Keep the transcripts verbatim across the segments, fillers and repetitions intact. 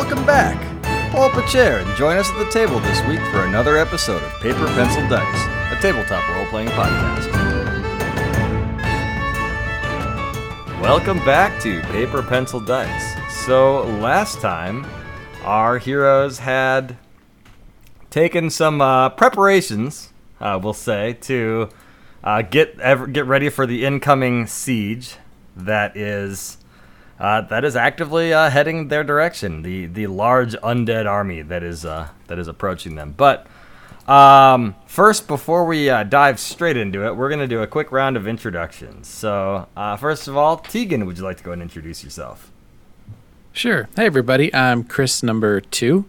Welcome back! Pull up a chair and join us at the table this week for another episode of Paper, Pencil, Dice, a tabletop role-playing podcast. Welcome back to Paper, Pencil, Dice. So, last time, our heroes had taken some uh, preparations, uh, we'll say, to uh, get ev- get ready for the incoming siege that is... Uh, that is actively uh, heading their direction. The the large undead army that is uh, that is approaching them. But um, first, before we uh, dive straight into it, we're gonna do a quick round of introductions. So uh, first of all, Tegan, would you like to go and introduce yourself? Sure. Hey everybody, I'm Chris number two,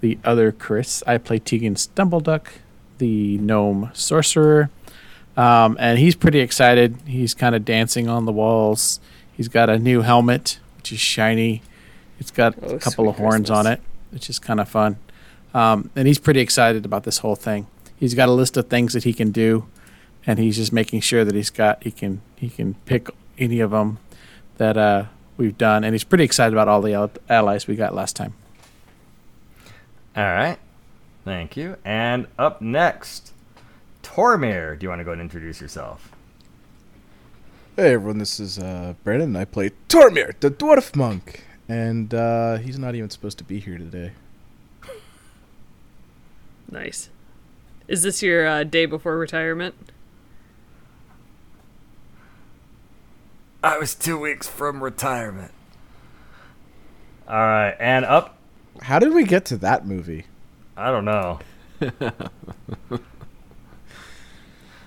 the other Chris. I play Tegan's Dumbleduck, the gnome sorcerer, um, and he's pretty excited. He's kind of dancing on the walls. He's got a new helmet, which is shiny. It's got oh, a couple of horns Christmas. on it, which is kind of fun. Um, and he's pretty excited about this whole thing. He's got a list of things that he can do, and he's just making sure that he's got he can he can pick any of them that uh, we've done. And he's pretty excited about all the allies we got last time. All right, thank you. And up next, Tormir. Do you want to go and introduce yourself? Hey everyone, this is uh, Brandon, and I play Tormir, the Dwarf Monk, and uh, he's not even supposed to be here today. Nice. Is this your uh, day before retirement? I was two weeks from retirement. All right, and up. How did we get to that movie? I don't know.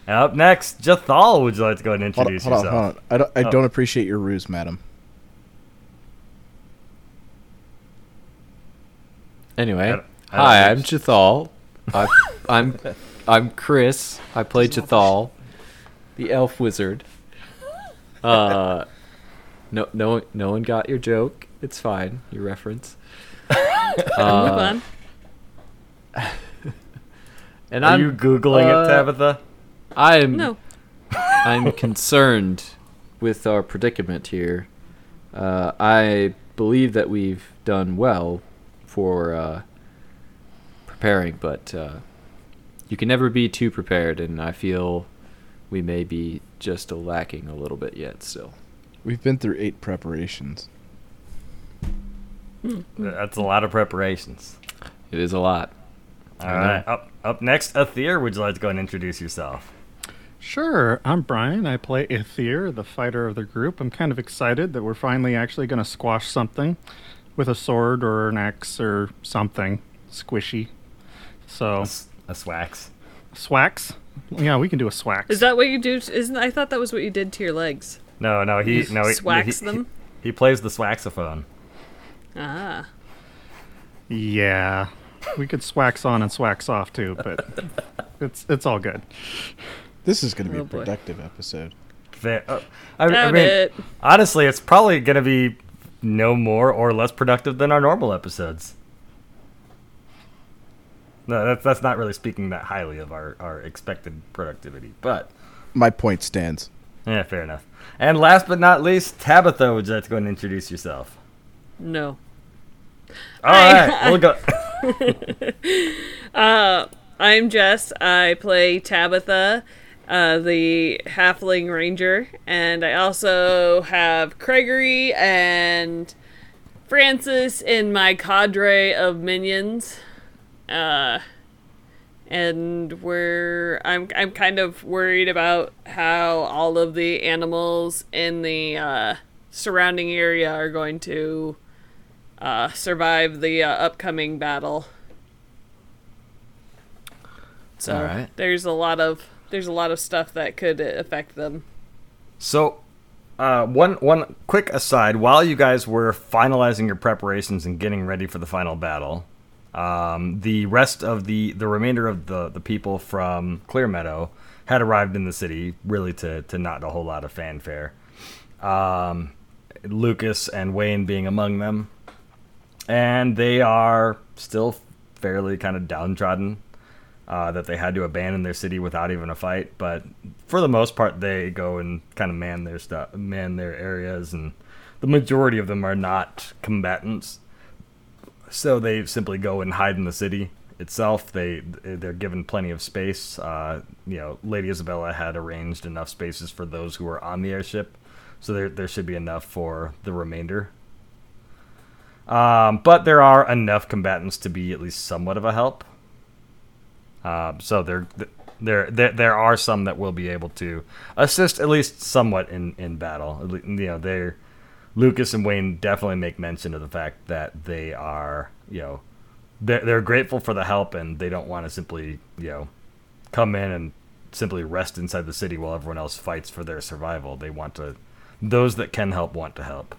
Up next, Jethal, would you like to go and introduce hold on, hold yourself? On, hold on. I, don't, I oh. don't appreciate your ruse, madam. Anyway, I don't, I don't hi, I'm it's... Jethal. I, I'm I'm Chris. I play Jethal, the elf wizard. Uh, no, no, no one got your joke. It's fine. Your reference. Uh, Move on. And Are I'm, you Googling uh, it, Tabitha? I'm no. I'm concerned with our predicament here. Uh, I believe that we've done well for uh, preparing, but uh, you can never be too prepared, and I feel we may be just lacking a little bit yet still. We've been through eight preparations. That's a lot of preparations. It is a lot. All right. Up up next, Athir, would you like to go and introduce yourself? Sure, I'm Brian. I play Athir, the fighter of the group. I'm kind of excited that we're finally actually going to squash something with a sword or an axe or something squishy. So a, a swax. Swax? Yeah, we can do a swax. Is that what you do? To, isn't I thought that was what you did to your legs. No, no, he no he, swax he, them. He, he plays the swaxophone. Ah. Yeah, we could swax on and swax off too, but it's it's all good. This is going to be oh a productive boy. episode. I, I mean, it. honestly, it's probably going to be no more or less productive than our normal episodes. No, that's that's not really speaking that highly of our, our expected productivity, but my point stands. Yeah, fair enough. And last but not least, Tabitha, would you like to go and introduce yourself? No. All I, right, I, we'll go. uh, I'm Jess. I play Tabitha, Uh, the halfling ranger, and I also have Gregory and Francis in my cadre of minions, uh, and we're I'm I'm kind of worried about how all of the animals in the uh, surrounding area are going to uh, survive the uh, upcoming battle. So all right. there's a lot of. There's a lot of stuff that could affect them. So, uh, one one quick aside. While you guys were finalizing your preparations and getting ready for the final battle, um, the rest of the, the remainder of the, the people from Clear Meadow had arrived in the city, really to, to not a whole lot of fanfare. Um, Lucas and Wayne being among them. And they are still fairly kind of downtrodden. Uh, that they had to abandon their city without even a fight, but for the most part, they go and kind of man their stuff, man their areas, and the majority of them are not combatants. So they simply go and hide in the city itself. They, they're given plenty of space. Uh, you know, Lady Isabella had arranged enough spaces for those who were on the airship, so there there should be enough for the remainder. Um, but there are enough combatants to be at least somewhat of a help. Uh, so there, there, there, there are some that will be able to assist at least somewhat in, in battle. You know, they're, Lucas and Wayne definitely make mention of the fact that they are, you know, they're, they're grateful for the help, and they don't want to simply, you know, come in and simply rest inside the city while everyone else fights for their survival. They want to, those that can help want to help.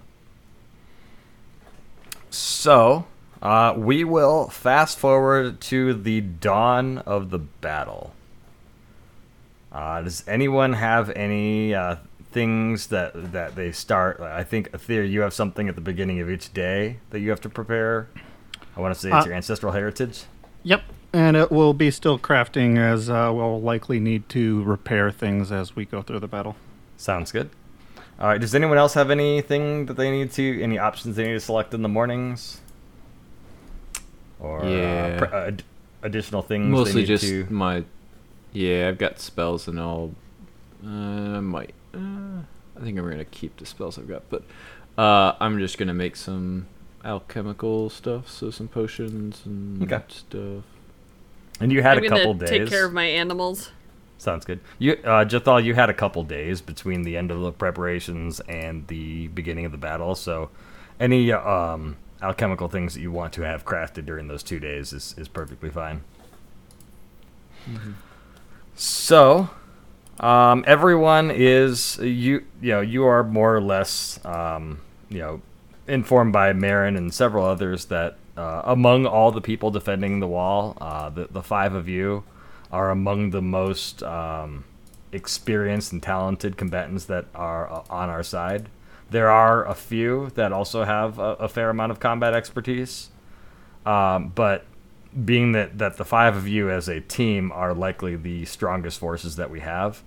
So, uh, we will fast forward to the dawn of the battle. Uh, does anyone have any uh, things that, that they start? I think, Athir, you have something at the beginning of each day that you have to prepare. I want to say it's uh, your ancestral heritage. Yep, and it will be still crafting, as uh, we'll likely need to repair things as we go through the battle. Sounds good. All right, does anyone else have anything that they need to, any options they need to select in the mornings? Or yeah. uh, pr- uh, ad- additional things Mostly they need just to... my... Yeah, I've got spells and all. Uh, might... Uh, I think I'm going to keep the spells I've got, but uh, I'm just going to make some alchemical stuff, so some potions and okay. stuff. And you had I'm a couple days. I'm going to take care of my animals. Sounds good. You, uh, Jethal, you had a couple days between the end of the preparations and the beginning of the battle, so any um, alchemical things that you want to have crafted during those two days is, is perfectly fine. Mm-hmm. So, um, everyone is, you you know, you are more or less, um, you know, informed by Marin and several others that uh, among all the people defending the wall, uh, the, the five of you are among the most um, experienced and talented combatants that are uh, on our side. There are a few that also have a, a fair amount of combat expertise, um, but being that, that the five of you as a team are likely the strongest forces that we have,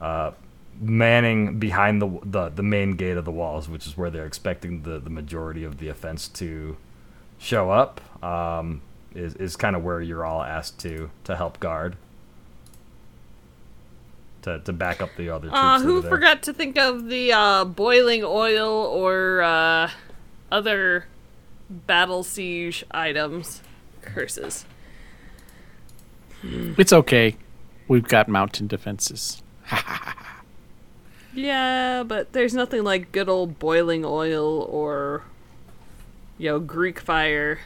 uh, manning behind the, the the main gate of the walls, which is where they're expecting the, the majority of the offense to show up, um, is is kind of where you're all asked to to help guard, to to back up the other troops. Uh, who forgot to think of the uh, boiling oil or uh, other battle siege items? Curses. It's okay. We've got mountain defenses. Yeah, but there's nothing like good old boiling oil or, you know, Greek fire.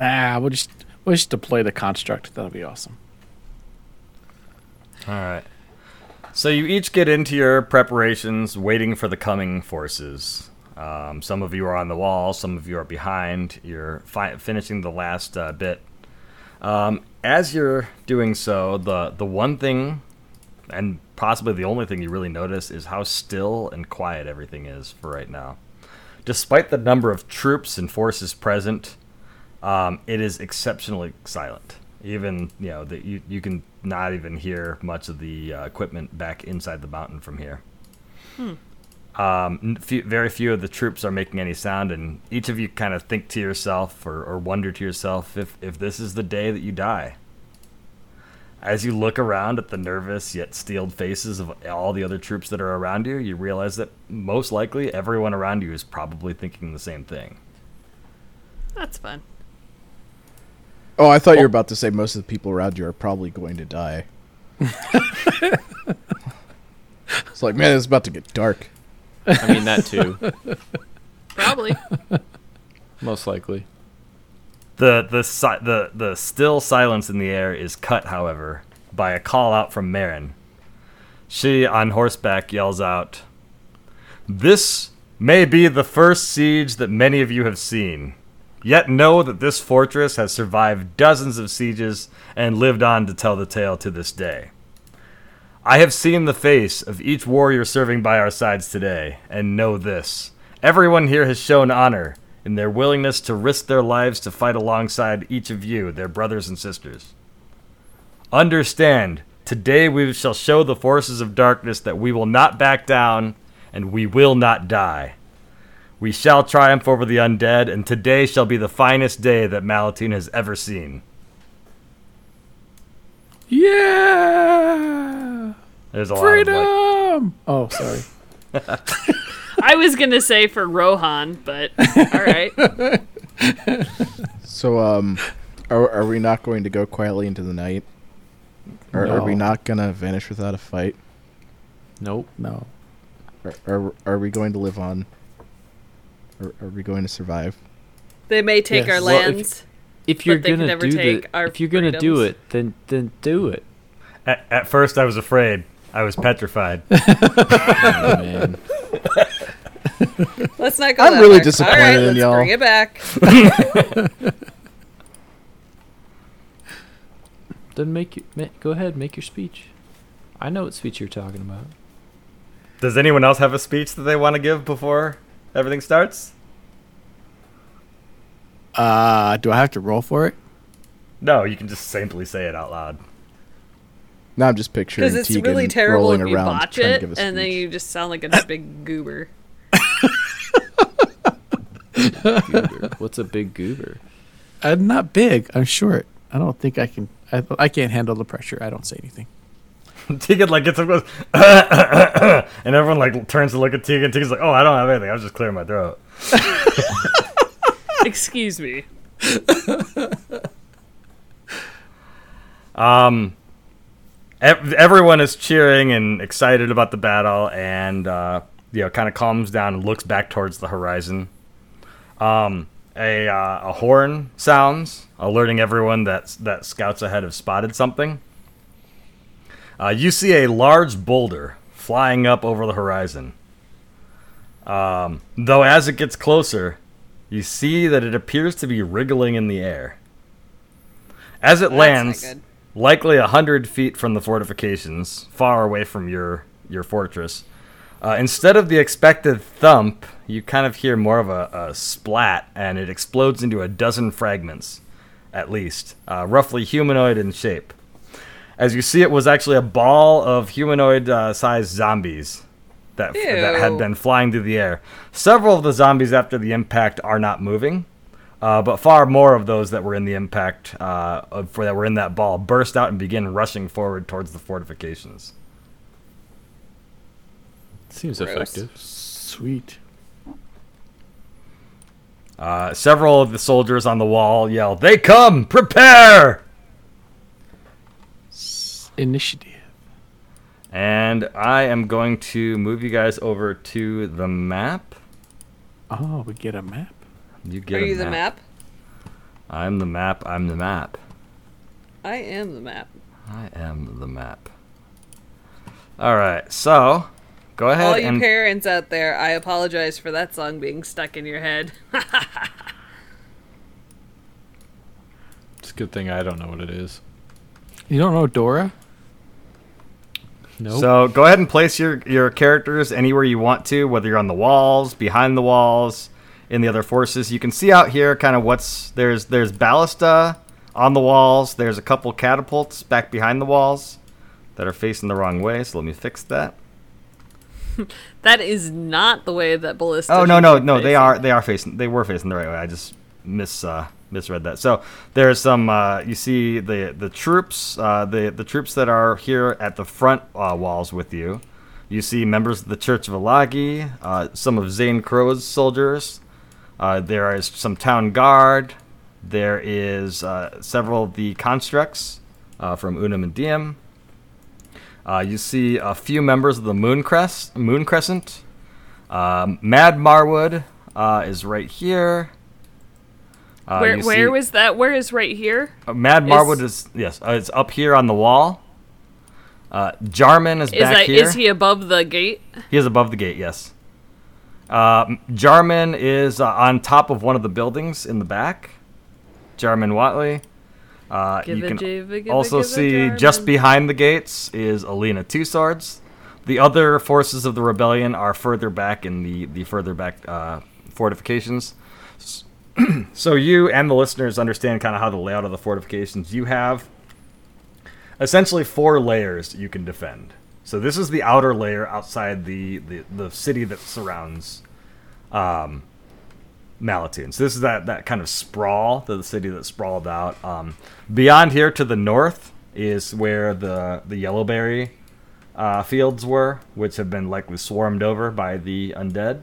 Ah, we'll just we'll just deploy the construct. That'll be awesome. All right. So you each get into your preparations, waiting for the coming forces. Um, some of you are on the wall, some of you are behind. You're fi- finishing the last uh, bit. Um, as you're doing so, the the one thing, and possibly the only thing you really notice, is how still and quiet everything is for right now. Despite the number of troops and forces present, Um, it is exceptionally silent. Even, you know, that you, you can not even hear much of the uh, equipment back inside the mountain from here. Hmm. Um, few, very few of the troops are making any sound, and each of you kind of think to yourself or, or wonder to yourself if, if this is the day that you die. As you look around at the nervous yet steeled faces of all the other troops that are around you, you realize that most likely everyone around you is probably thinking the same thing. That's fun. Oh, I thought well, you were about to say most of the people around you are probably going to die. It's like, man, it's about to get dark. I mean, that too. Probably. Most likely. The the si- the the still silence in the air is cut, however, by a call out from Marin. She, on horseback, yells out, "This may be the first siege that many of you have seen. Yet know that this fortress has survived dozens of sieges and lived on to tell the tale to this day. I have seen the face of each warrior serving by our sides today, and know this. Everyone here has shown honor in their willingness to risk their lives to fight alongside each of you, their brothers and sisters. Understand, today we shall show the forces of darkness that we will not back down, and we will not die. We shall triumph over the undead, and today shall be the finest day that Malatine has ever seen. Yeah! There's a Freedom! lot of, like... Oh, sorry. I was going to say for Rohan, but all right. So, um, are, are we not going to go quietly into the night? Or no. Are we not going to vanish without a fight? Nope. No. Are, are, are we going to live on? Are, are we going to survive? They may take yes. our lands. Well, if, if you're going to do it, if you're going to do it, then then do it. At, at first, I was afraid. I was petrified. Oh, man. Let's not go. I'm really far. disappointed All right, in let's y'all. Bring it back. Then make you go ahead. Make your speech. I know what speech you're talking about. Does anyone else have a speech that they want to give before everything starts? Uh, do I have to roll for it? No, you can just simply say it out loud. No, I'm just picturing Tegan rolling around. Because it's really terrible if you botch it, and then you just sound like a big goober. Goober. What's a big goober? I'm not big. I'm short. I don't think I can. I, I can't handle the pressure. I don't say anything. Tegan like gets up goes, uh, uh, uh, uh, and everyone like turns to look at Tegan. Tegan's like, "Oh, I don't have anything. I was just clearing my throat." Excuse me. um, ev- everyone is cheering and excited about the battle, and uh, you know, kind of calms down and looks back towards the horizon. Um, a uh, a horn sounds, alerting everyone that that scouts ahead have spotted something. Uh, you see a large boulder flying up over the horizon. Um, though as it gets closer, you see that it appears to be wriggling in the air. As it That's lands, likely a hundred feet from the fortifications, far away from your, your fortress, uh, instead of the expected thump, you kind of hear more of a, a splat, and it explodes into a dozen fragments, at least, uh, roughly humanoid in shape. As you see, it was actually a ball of humanoid-sized uh, zombies that f- that had been flying through the air. Several of the zombies after the impact are not moving, uh, but far more of those that were in the impact, uh, of, for, that were in that ball, burst out and begin rushing forward towards the fortifications. Seems Gross. effective. Sweet. Uh, several of the soldiers on the wall yell, "They come! Prepare!" Initiative. And I am going to move you guys over to the map. Oh, we get a map? You get Are a you map. the map? I'm the map. I'm the map. I am the map. I am the map. All right, so go ahead. All you and... parents out there, I apologize for that song being stuck in your head. It's a good thing I don't know what it is. You don't know Dora? No. Nope. So go ahead and place your, your characters anywhere you want to, whether you're on the walls, behind the walls, in the other forces. You can see out here kind of what's there's there's ballista on the walls. There's a couple catapults back behind the walls that are facing the wrong way. So let me fix that. That is not the way that ballista. Oh no no no! Facing. They are they are facing they were facing the right way. I just miss. Uh, Misread that. So there's some. Uh, you see the the troops, uh, the the troops that are here at the front uh, walls with you. You see members of the Church of Alagi, uh, some of Zane Crow's soldiers. Uh, there is some town guard. There is uh, several of the constructs uh, from Unum and Diem. Uh, you see a few members of the Moon Crest, Moon Crescent. Um, Mad Marwood uh, is right here. Uh, where where see, was that? Where is right here? Uh, Mad Marwood is, is yes, uh, it's up here on the wall. Uh, Jarman is, is back that, here. Is he above the gate? He is above the gate, yes. Uh, Jarman is uh, on top of one of the buildings in the back. Jarman Watley. Uh, you can jiva, also see just behind the gates is Alina Two-Swords. The other forces of the rebellion are further back in the, the further back uh, fortifications. So you and the listeners understand kind of how the layout of the fortifications. You have essentially four layers you can defend. So this is the outer layer outside the, the, the city that surrounds um, Malatine. So this is that, that kind of sprawl, the city that sprawled out. Um, beyond here to the north is where the, the Yellowberry uh, fields were, which have been likely swarmed over by the undead.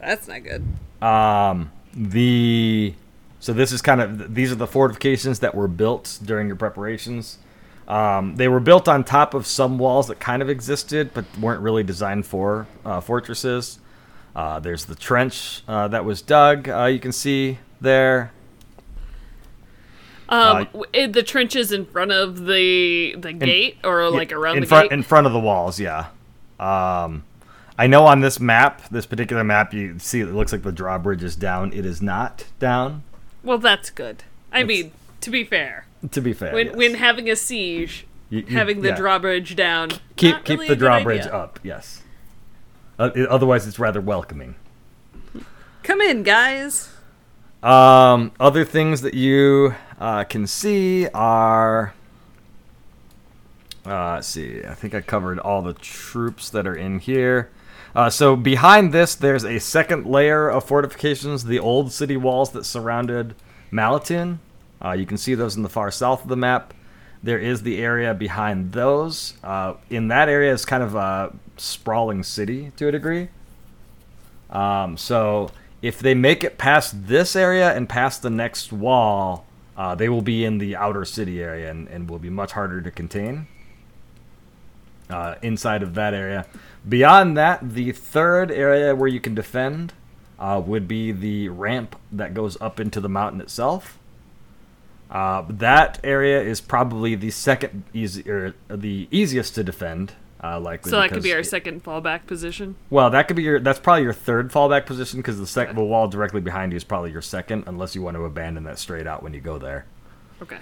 That's not good. Um, the so this is kind of these are the fortifications that were built during your preparations. Um, they were built on top of some walls that kind of existed but weren't really designed for uh, fortresses. Uh, there's the trench uh, that was dug. Uh, you can see there. Um, uh, the trenches in front of the the in, gate, or like yeah, around the front, gate? In front of the walls, yeah. Um, I know on this map, this particular map, you see it looks like the drawbridge is down. It is not down. Well, that's good. I it's, mean, to be fair. To be fair, When yes. when having a siege, you, you, having the yeah. drawbridge down. Keep not keep really the drawbridge idea. Up, yes. Uh, it, otherwise, it's rather welcoming. Come in, guys. Um, other things that you uh, can see are... Uh, let's see. I think I covered all the troops that are in here. Uh, so behind this, there's a second layer of fortifications, the old city walls that surrounded Malatine. Uh, you can see those in the far south of the map. There is the area behind those. Uh, in that area is kind of a sprawling city to a degree. Um, so if they make it past this area and past the next wall, uh, they will be in the outer city area and, and will be much harder to contain uh, inside of that area. Beyond that, the third area where you can defend uh, would be the ramp that goes up into the mountain itself. Uh, that area is probably the second easy, or the easiest to defend, uh, likely. So that could be our it, second fallback position. Well, that could be your. That's probably your third fallback position because the second okay. the wall directly behind you is probably your second, unless you want to abandon that straight out when you go there. Okay.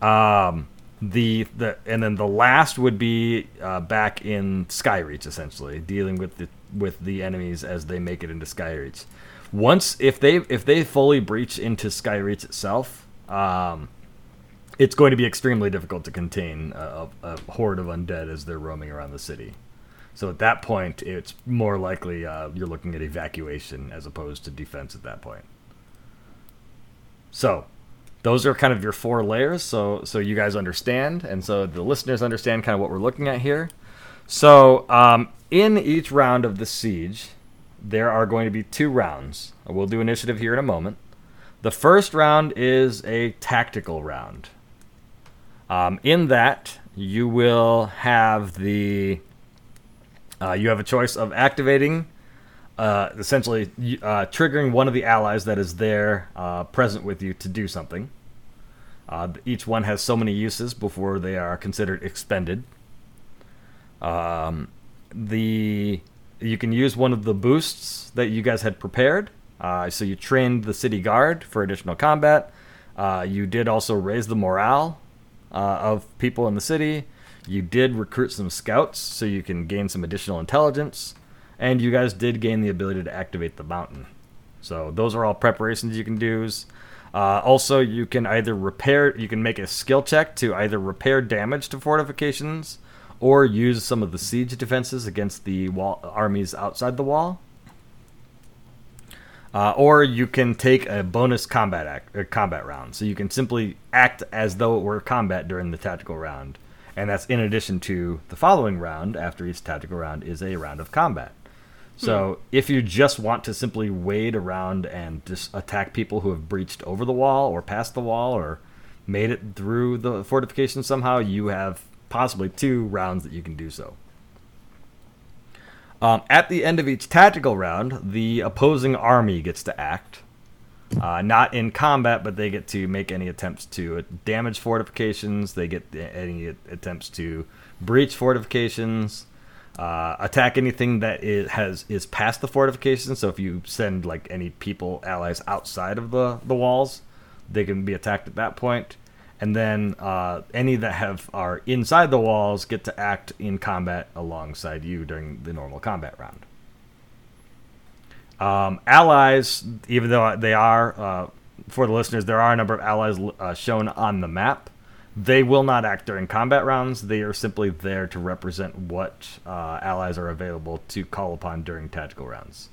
Um. The the and then the last would be uh, back in Skyreach, essentially dealing with the with the enemies as they make it into Skyreach. Once if they if they fully breach into Skyreach itself. Um, it's going to be extremely difficult to contain a, a horde of undead as they're roaming around the city. So at that point, it's more likely uh, you're looking at evacuation as opposed to defense at that point. So those are kind of your four layers, so so you guys understand, and so the listeners understand kind of what we're looking at here. So um, in each round of the siege, there are going to be two rounds. We'll do initiative here in a moment. The first round is a tactical round. Um, in that, you will have the uh, you have a choice of activating, uh, essentially uh, triggering one of the allies that is there uh, present with you to do something. Uh, each one has so many uses before they are considered expended. Um, the you can use one of the boosts that you guys had prepared. Uh, so you trained the city guard for additional combat. Uh, you did also raise the morale uh, of people in the city. You did recruit some scouts so you can gain some additional intelligence. And you guys did gain the ability to activate the mountain. So those are all preparations you can do. Uh, also, you can either repair, you can make a skill check to either repair damage to fortifications or use some of the siege defenses against the wall, armies outside the wall. Uh, or you can take a bonus combat act, or combat round. So you can simply act as though it were combat during the tactical round. And that's in addition to the following round, after each tactical round, is a round of combat. So hmm. if you just want to simply wade around and just attack people who have breached over the wall or past the wall or made it through the fortification somehow, you have possibly two rounds that you can do so. Um, at the end of each tactical round, the opposing army gets to act. Uh, not in combat, but they get to make any attempts to damage fortifications. They get any attempts to breach fortifications, uh, attack anything that is, has, is past the fortifications. So if you send like any people, allies outside of the, the walls, they can be attacked at that point. And then uh, any that have are inside the walls get to act in combat alongside you during the normal combat round. Um, allies, even though they are, uh, for the listeners, there are a number of allies uh, shown on the map. They will not act during combat rounds. They are simply there to represent what uh, allies are available to call upon during tactical rounds.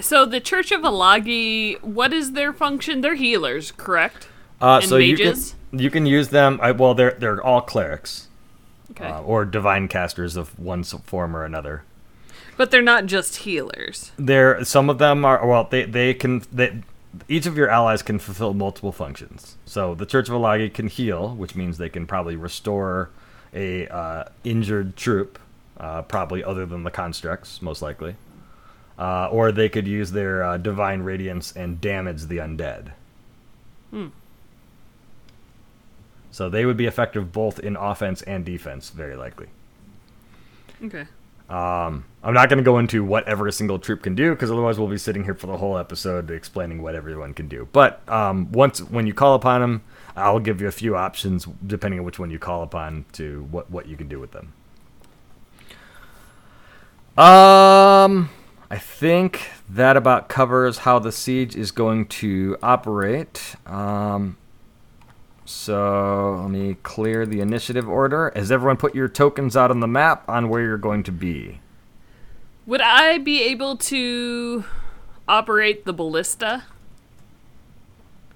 So the Church of Alagi, what is their function? They're healers, correct? Uh, and so mages? You can, you can use them. I, well, they're they're all clerics, okay, uh, or divine casters of one form or another. But they're not just healers. They're some of them are. Well, they they can. They, each of your allies can fulfill multiple functions. So the Church of Alagi can heal, which means they can probably restore a uh, injured troop, uh, probably other than the constructs, most likely. Uh, or they could use their uh, divine radiance and damage the undead. Hmm. So they would be effective both in offense and defense, very likely. Okay. Um, I'm not going to go into what every single troop can do, because otherwise we'll be sitting here for the whole episode explaining what everyone can do. But um, once when you call upon them, I'll give you a few options, depending on which one you call upon, to what, what you can do with them. Um... I think that about covers how the siege is going to operate. Um, so let me clear the initiative order. Has everyone put your tokens out on the map on where you're going to be? Would I be able to operate the ballista?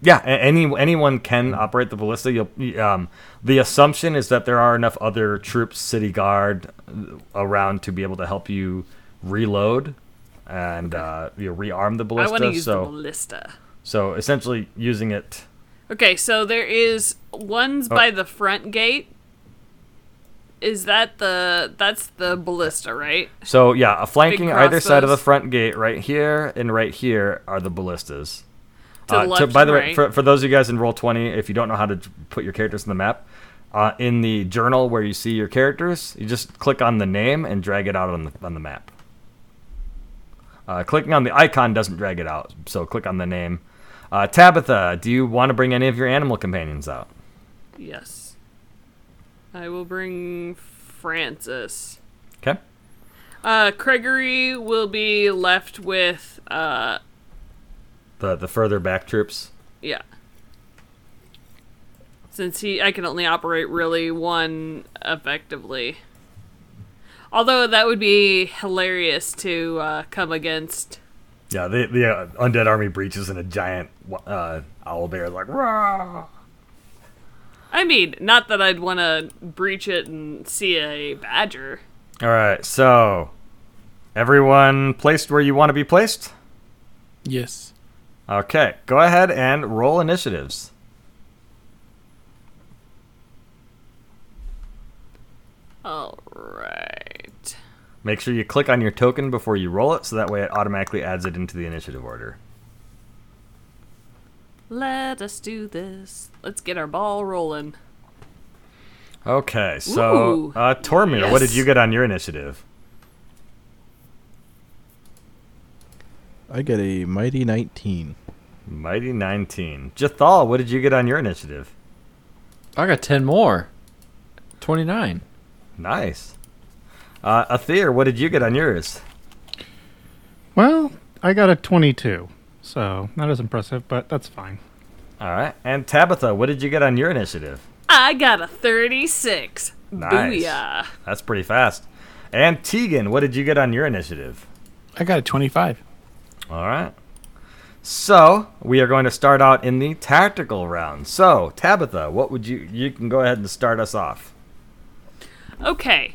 Yeah, any anyone can operate the ballista. You'll, um, the assumption is that there are enough other troops, city guard, around to be able to help you reload. And uh, you rearm the ballista. I want to use so, the ballista. So essentially using it... Okay, so there is... One's oh. by the front gate. Is that the... That's the ballista, right? So, yeah, a flanking either side of the front gate, right here and right here, are the ballistas. To uh, the left to, By the right. way, for, for those of you guys in Roll twenty, if you don't know how to put your characters in the map, uh, in the journal where you see your characters, you just click on the name and drag it out on the, on the map. Uh, clicking on the icon doesn't drag it out, so click on the name. Uh, Tabitha, do you want to bring any of your animal companions out? Yes. I will bring Francis. Okay. Uh, Gregory will be left with... Uh, the the further back troops? Yeah. Since he, I can only operate really one effectively. Although that would be hilarious to uh, come against. Yeah, the, the uh, undead army breaches and a giant uh, owl bear is like, rah! I mean, not that I'd want to breach it and see a badger. All right, so everyone placed where you want to be placed? Yes. Okay, go ahead and roll initiatives. All right. Make sure you click on your token before you roll it, so that way it automatically adds it into the initiative order. Let us do this. Let's get our ball rolling. Okay, so uh, Tormir, yes. What did you get on your initiative? I got a mighty nineteen. Mighty nineteen. Jethal, what did you get on your initiative? I got ten more. twenty-nine. Nice. Uh, Athir, what did you get on yours? Well, I got a twenty-two, so not as impressive, but that's fine. All right. And Tabitha, what did you get on your initiative? I got a thirty-six. Nice. Booyah. That's pretty fast. And Tegan, what did you get on your initiative? I got a twenty-five. All right. So we are going to start out in the tactical round. So, Tabitha, what would you... You can go ahead and start us off. Okay.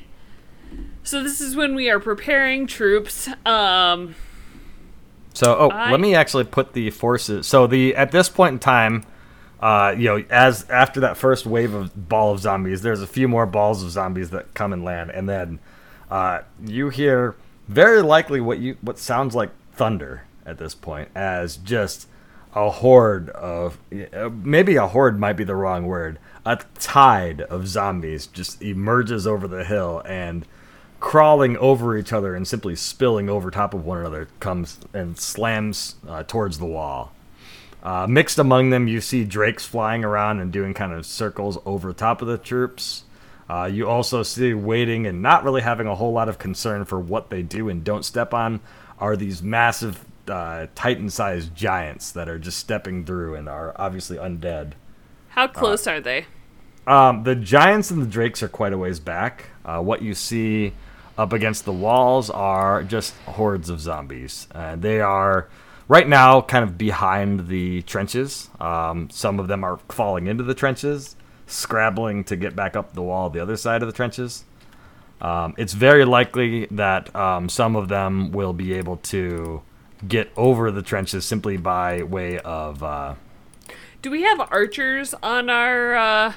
So this is when we are preparing troops. Um, so, oh, I... let me actually put the forces. So the at this point in time, uh, you know, as after that first wave of ball of zombies, there's a few more balls of zombies that come and land, and then uh, you hear very likely what you what sounds like thunder at this point, as just a horde of maybe a horde might be the wrong word, a tide of zombies just emerges over the hill and. Crawling over each other and simply spilling over top of one another comes and slams uh, towards the wall. Uh, mixed among them, you see drakes flying around and doing kind of circles over top of the troops. Uh, you also see waiting and not really having a whole lot of concern for what they do and don't step on are these massive uh, Titan-sized giants that are just stepping through and are obviously undead. How close uh, are they? Um, the giants and the drakes are quite a ways back. Uh, what you see up against the walls are just hordes of zombies. Uh, they are right now kind of behind the trenches. Um, some of them are falling into the trenches, scrabbling to get back up the wall the other side of the trenches. Um, it's very likely that um, some of them will be able to get over the trenches simply by way of... Uh, Do we have archers on our... Uh...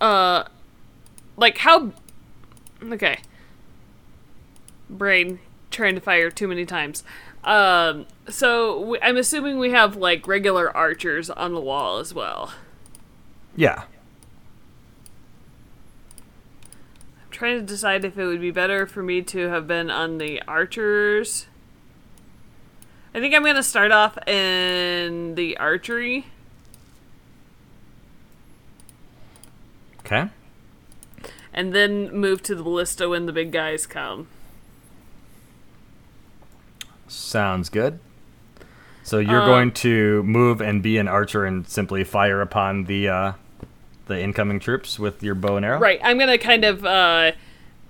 Uh, like how, okay, brain trying to fire too many times. Um, so w- I'm assuming we have like regular archers on the wall as well. Yeah. I'm trying to decide if it would be better for me to have been on the archers. I think I'm going to start off in the archery. Okay. And then move to the ballista when the big guys come. Sounds good. So you're uh, going to move and be an archer and simply fire upon the uh, the incoming troops with your bow and arrow? Right. I'm going to kind of uh,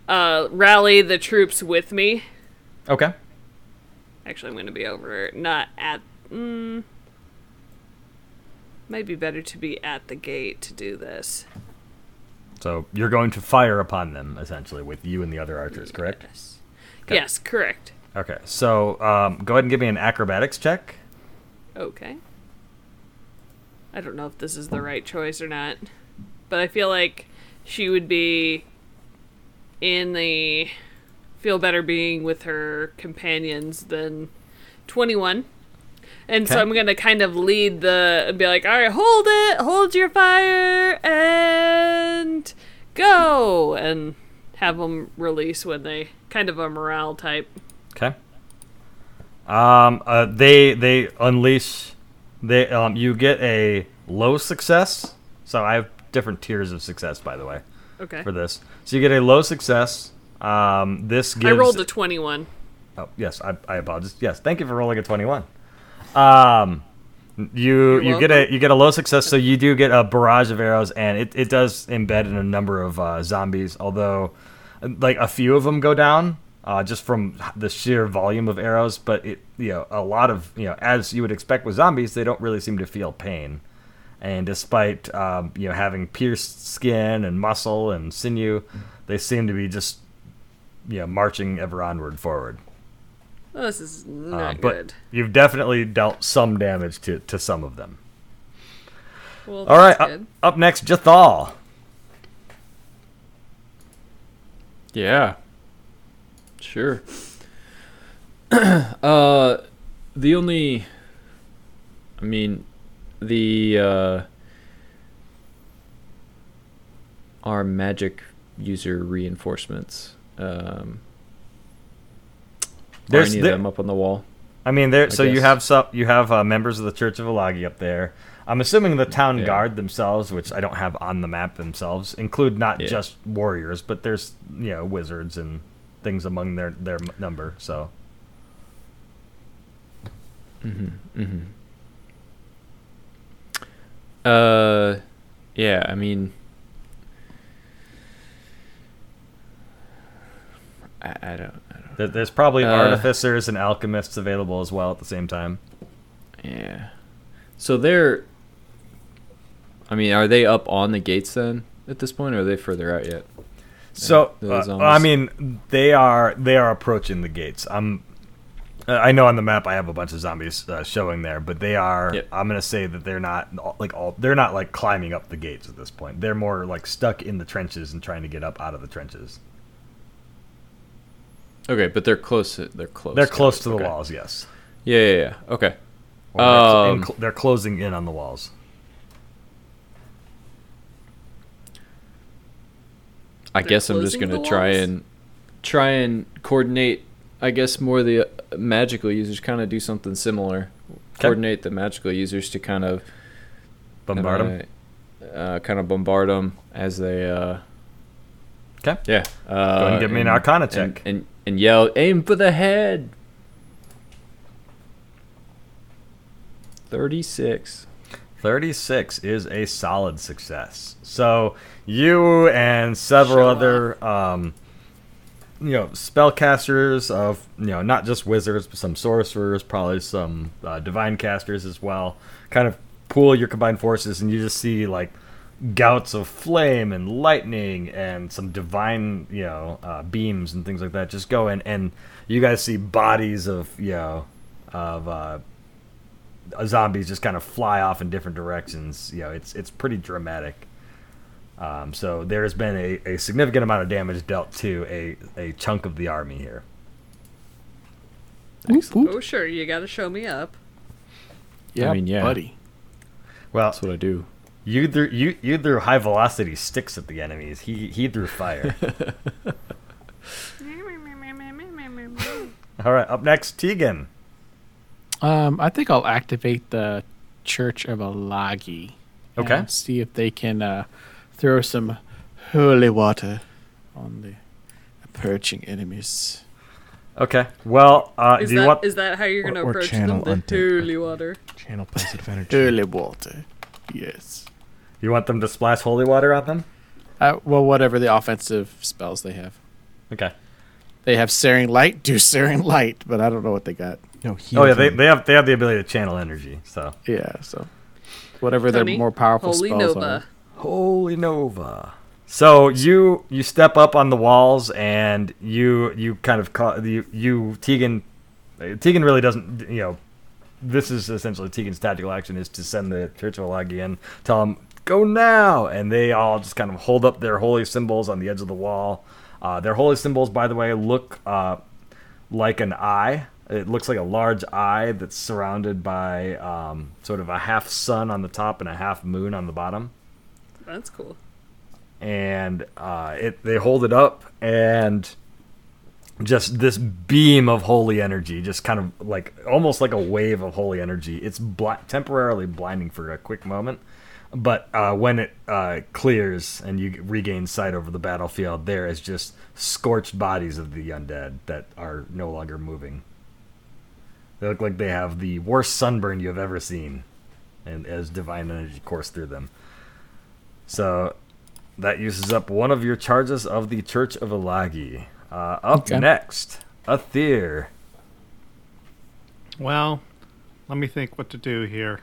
uh, rally the troops with me. Okay. Actually, I'm going to be over, not at... Mm, might be better to be at the gate to do this. So you're going to fire upon them, essentially, with you and the other archers, correct? Yes, okay. Yes, correct. Okay, so um, go ahead and give me an acrobatics check. Okay. I don't know if this is the right choice or not, but I feel like she would be in the feel better being with her companions than twenty-one. And okay. So I'm going to kind of lead the, and be like, all right, hold it, hold your fire, and go, and have them release when they, kind of a morale type. Okay. Um, uh, they, they unleash, they, um, you get a low success. So I have different tiers of success, by the way. Okay. For this. So you get a low success. Um, this gives. I rolled a twenty-one. Oh, yes. I, I apologize. Yes. Thank you for rolling a twenty-one. Um, you you get a you get a low success, so you do get a barrage of arrows, and it, it does embed in a number of uh, zombies. Although, like a few of them go down, uh, just from the sheer volume of arrows. But it you know a lot of you know as you would expect with zombies, they don't really seem to feel pain, and despite um, you know having pierced skin and muscle and sinew, they seem to be just you know marching ever onward forward. Well, this is not uh, but good. You've definitely dealt some damage to, to some of them. Well, all right, up, up next, Jethal. Yeah. Sure. uh, the only... I mean, the... Uh, our magic user reinforcements... Um, There's any of them up on the wall. I mean, there. I so guess. you have some, you have uh, members of the Church of Alagi up there. I'm assuming the town yeah. guard themselves, which I don't have on the map themselves, include not yeah. just warriors, but there's you know wizards and things among their, their number. So. Mm-hmm. Mm-hmm. Uh, yeah. I mean, I, I don't. There's probably uh, artificers and alchemists available as well at the same time. Yeah. So they're... I mean, are they up on the gates then at this point, or are they further out yet? So, uh, almost... I mean, they are they are approaching the gates. I'm, I know on the map I have a bunch of zombies uh, showing there, but they are... Yep. I'm going to say that they're not like all they're not like climbing up the gates at this point. They're more like stuck in the trenches and trying to get up out of the trenches. Okay, but they're close. They're close. They're close to the okay. walls. Yes. Yeah, yeah, yeah. Okay. Um, they're, cl- they're closing in on the walls. I they're guess I'm just gonna try and try and coordinate. I guess more of the uh, magical users kind of do something similar. Okay. Coordinate the magical users to kind of bombard I, them. Uh, kind of bombard them as they. Uh, okay. Yeah. Uh, Go ahead and give me an Arcana check. And, and, And yell, aim for the head. Thirty-six. thirty-six is a solid success. So you and several Shut other, um, you know, spellcasters of, you know, not just wizards, but some sorcerers, probably some uh, divine casters as well, kind of pool your combined forces, and you just see, like, gouts of flame and lightning and some divine, you know, uh, beams and things like that just go in, and you guys see bodies of, you know, of uh, zombies just kind of fly off in different directions. You know, it's it's pretty dramatic. Um, so there has been a, a significant amount of damage dealt to a, a chunk of the army here. Excellent. Oh, sure, you got to show me up. Yeah, I mean, yeah, buddy. Well, that's what I do. You threw you, you threw high velocity sticks at the enemies. He he threw fire. All right, up next, Tegan. Um, I think I'll activate the Church of Alagi. Okay. And see if they can uh, throw some holy water on the approaching enemies. Okay. Well, uh, is do that, you want? Is that how you're going to approach them? The holy water. Channel positive energy. Holy water. Yes. You want them to splash holy water on them? Uh, well, whatever the offensive spells they have. Okay. They have Searing Light, do Searing Light, but I don't know what they got. No, oh, yeah, they, they have they have the ability to channel energy, so. Yeah, so. Whatever Tony, their more powerful holy spells Nova. Are. Holy Nova. So you you step up on the walls, and you you kind of, ca- you, you Tegan, Tegan really doesn't, you know, this is essentially Tegan's tactical action is to send the Church of Alagi in, tell them, go now! And they all just kind of hold up their holy symbols on the edge of the wall. Uh, their holy symbols, by the way, look uh, like an eye. It looks like a large eye that's surrounded by um, sort of a half sun on the top and a half moon on the bottom. That's cool. And uh, it they hold it up, and just this beam of holy energy, just kind of like almost like a wave of holy energy. It's bl- temporarily blinding for a quick moment, but uh, when it uh, clears and you regain sight over the battlefield, there is just scorched bodies of the undead that are no longer moving. They look like they have the worst sunburn you have ever seen, and as divine energy coursed through them. So that uses up one of your charges of the Church of Alagi. Uh, up okay. next, Athir. Well, let me think what to do here.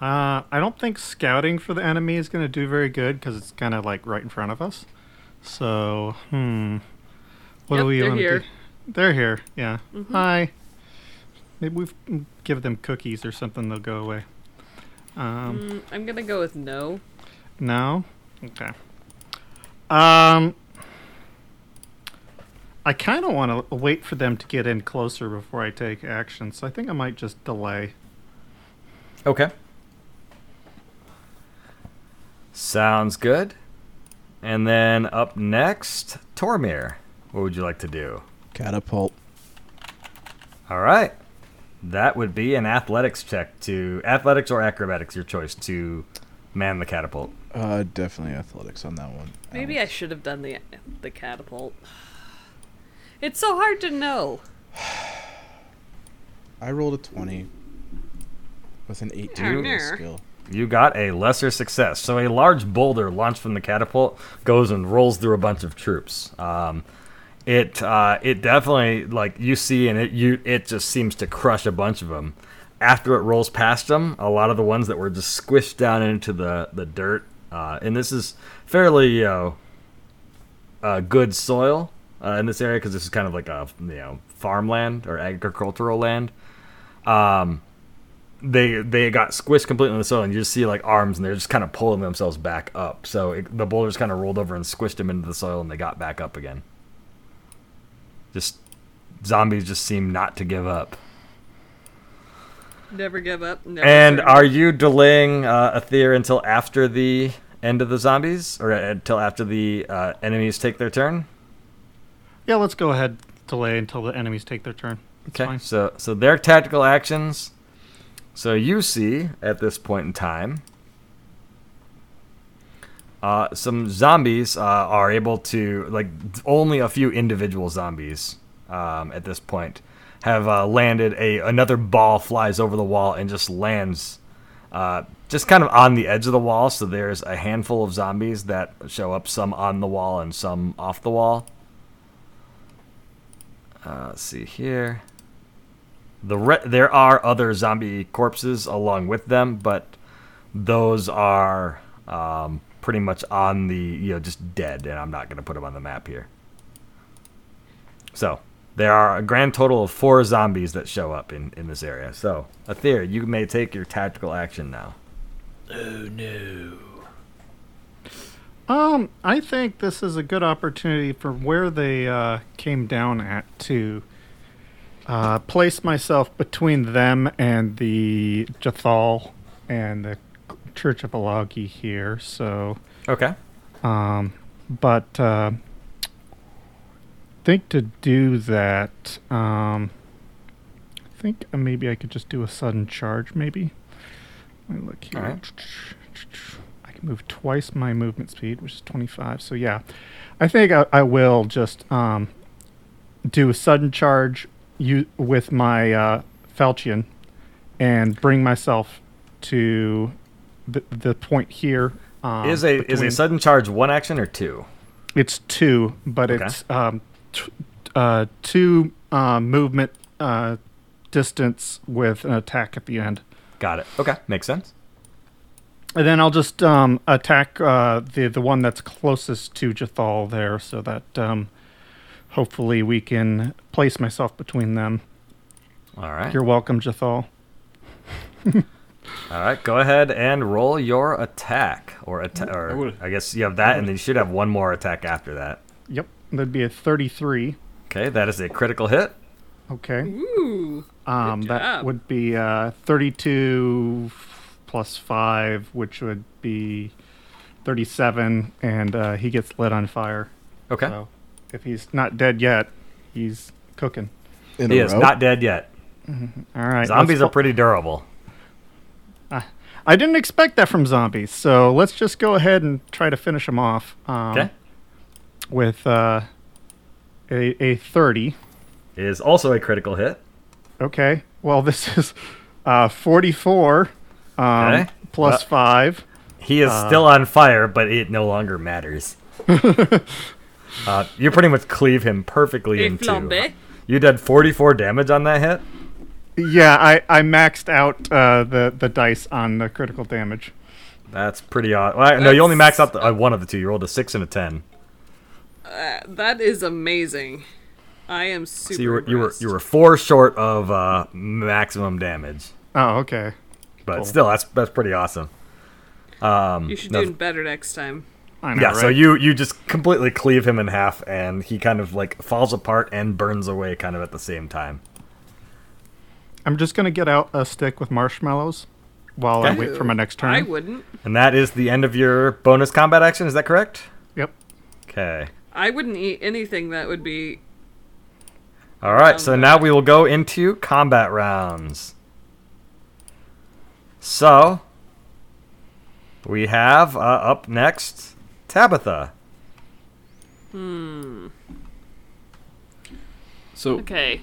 Uh, I don't think scouting for the enemy is going to do very good because it's kind of like right in front of us. So, hmm. What yep, do we want to do? They're here, yeah. Mm-hmm. Hi. Maybe we give them cookies or something, they'll go away. Um, mm, I'm going to go with no. No? Okay. Um... I kind of want to wait for them to get in closer before I take action, so I think I might just delay. Okay. Sounds good. And then up next, Tormir. What would you like to do? Catapult. All right. That would be an athletics check to... Athletics or acrobatics, your choice, to man the catapult. Uh, definitely athletics on that one. Maybe Alex. I should have done the the catapult. It's so hard to know. I rolled a twenty with an eighteen skill. You got a lesser success. So a large boulder launched from the catapult goes and rolls through a bunch of troops. Um, it uh, it definitely, like, you see, and it you it just seems to crush a bunch of them. After it rolls past them, a lot of the ones that were just squished down into the, the dirt, uh, and this is fairly, you know, uh, good soil. Uh, in this area, because this is kind of like a, you know, farmland or agricultural land. Um, they they got squished completely in the soil, and you just see, like, arms, and they're just kind of pulling themselves back up. So it, the boulders kind of rolled over and squished them into the soil, and they got back up again. Just zombies just seem not to give up. Never give up. Never and are you delaying uh, Athir until after the end of the zombies, or until after the uh, enemies take their turn? Yeah, let's go ahead delay until the enemies take their turn. That's okay, fine. so so their tactical actions. So you see, at this point in time, uh, some zombies uh, are able to, like, only a few individual zombies um, at this point have uh, landed. A another ball flies over the wall and just lands uh, just kind of on the edge of the wall. So there's a handful of zombies that show up, some on the wall and some off the wall. Uh, let's see here. The re- there are other zombie corpses along with them, but those are um, pretty much on the, you know, just dead, and I'm not going to put them on the map here. So there are a grand total of four zombies that show up in, in this area. So, Athir, you may take your tactical action now. Oh, no. Um, I think this is a good opportunity from where they uh, came down at to uh, place myself between them and the Jethal and the Church of Alagi here. So okay. Um, but uh, think to do that, um, I think maybe I could just do a sudden charge. Maybe. Let me look here. All right. Move twice my movement speed, which is twenty-five. So yeah, I think I, I will just um, do a sudden charge u- with my uh, falchion and bring myself to the, the point here. Um, is a is a sudden charge one action or two? It's two, but okay. it's um, t- uh, two uh, movement uh, distance with an attack at the end. Got it. Okay, makes sense. And then I'll just um, attack uh, the the one that's closest to Jethal there, so that um, hopefully we can place myself between them. All right. You're welcome, Jethal. All right, go ahead and roll your attack. Or, atta- or I, I guess you have that, and then you should have one more attack after that. Yep, that'd be a thirty-three. Okay, that is a critical hit. Okay. Ooh, um, good job. That would be uh, thirty-two... plus five, which would be thirty-seven, and uh, he gets lit on fire. Okay. So if he's not dead yet, he's cooking. In he is row? Not dead yet. Mm-hmm. All right. Zombies go- are pretty durable. Uh, I didn't expect that from zombies, so let's just go ahead and try to finish him off. Um, okay. With uh, a, a thirty. It is also a critical hit. Okay. Well, this is uh, forty-four. Um, okay. Plus well, five. He is uh, still on fire, but it no longer matters. uh, you pretty much cleave him perfectly in two. You did forty-four damage on that hit? Yeah, I, I maxed out uh, the, the dice on the critical damage. That's pretty odd. Well, no, you only maxed out the, uh, one of the two. You rolled a six and a ten. Uh, that is amazing. I am super so you were, you were you were four short of uh, maximum damage. Oh, okay. But cool. Still, that's that's pretty awesome. Um, you should no, do it better next time. I know, yeah, right? So you, you just completely cleave him in half, and he kind of like falls apart and burns away kind of at the same time. I'm just going to get out a stick with marshmallows while okay. I wait for my next turn. I wouldn't. And that is the end of your bonus combat action, is that correct? Yep. Okay. I wouldn't eat anything that would be... All right, combat. So now we will go into combat rounds. So, we have, uh, up next, Tabitha. Hmm. So... Okay.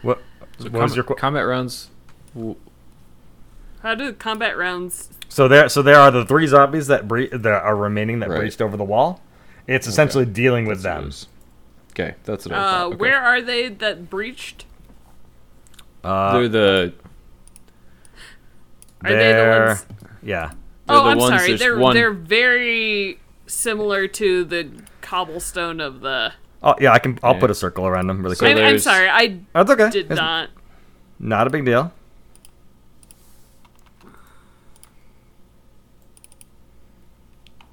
What, so what com- was your... Qu- combat rounds... W- How do combat rounds... So there so there are the three zombies that, bre- that are remaining that right. breached over the wall. It's essentially okay. dealing with that's them. Okay, that's what I thought. Uh, okay. Where are they that breached? Uh, They're the... Are they're, they the ones? Yeah. Oh, the I'm ones, sorry. They're one... they're very similar to the cobblestone of the. Oh yeah, I can. I'll yeah. put a circle around them really quick. So I'm sorry. I oh, it's okay. did it's not. Not a big deal.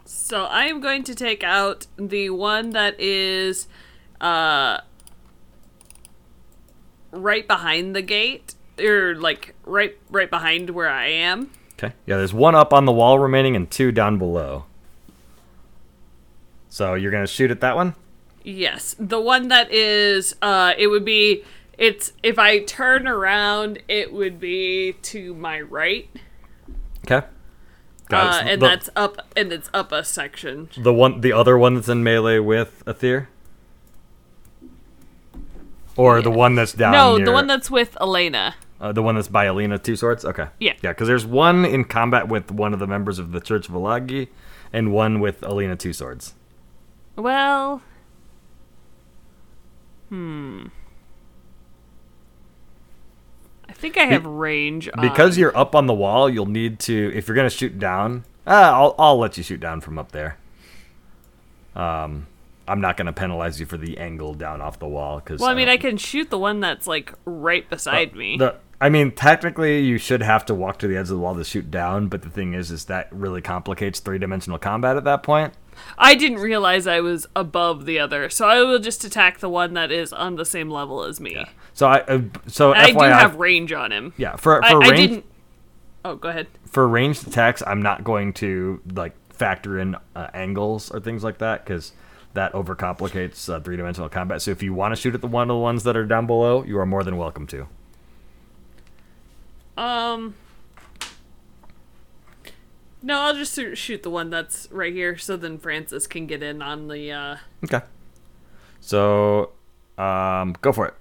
So I am going to take out the one that is, uh, right behind the gate. Or, like, right right behind where I am. Okay. Yeah, there's one up on the wall remaining and two down below. So you're going to shoot at that one? Yes. The one that is, uh, it would be, it's, if I turn around, it would be to my right. Okay. Got it. Uh, and the, that's up, and it's up a section. The one, the other one that's in melee with Athir? Or yeah. the one that's down No, near... the one that's with Elena. Uh, the one that's by Alina Two-Swords? Okay. Yeah. Yeah, because there's one in combat with one of the members of the Church of Alagi, and one with Alina Two-Swords. Well... Hmm... I think I have Be- range on... Because you're up on the wall, you'll need to... If you're going to shoot down... Uh, I'll, I'll let you shoot down from up there. Um... I'm not going to penalize you for the angle down off the wall. Cause, well, I mean, um, I can shoot the one that's, like, right beside uh, me. The, I mean, technically, you should have to walk to the edge of the wall to shoot down, but the thing is, is that really complicates three-dimensional combat at that point. I didn't realize I was above the other, so I will just attack the one that is on the same level as me. Yeah. So I uh, so and F Y I... I do have range on him. Yeah, for, for I, range... I didn't... Oh, go ahead. For ranged attacks, I'm not going to, like, factor in uh, angles or things like that, because... That overcomplicates uh, three-dimensional combat. So if you want to shoot at the one of the ones that are down below, you are more than welcome to. Um. No, I'll just shoot the one that's right here, so then Francis can get in on the. Uh... Okay. So, um, go for it.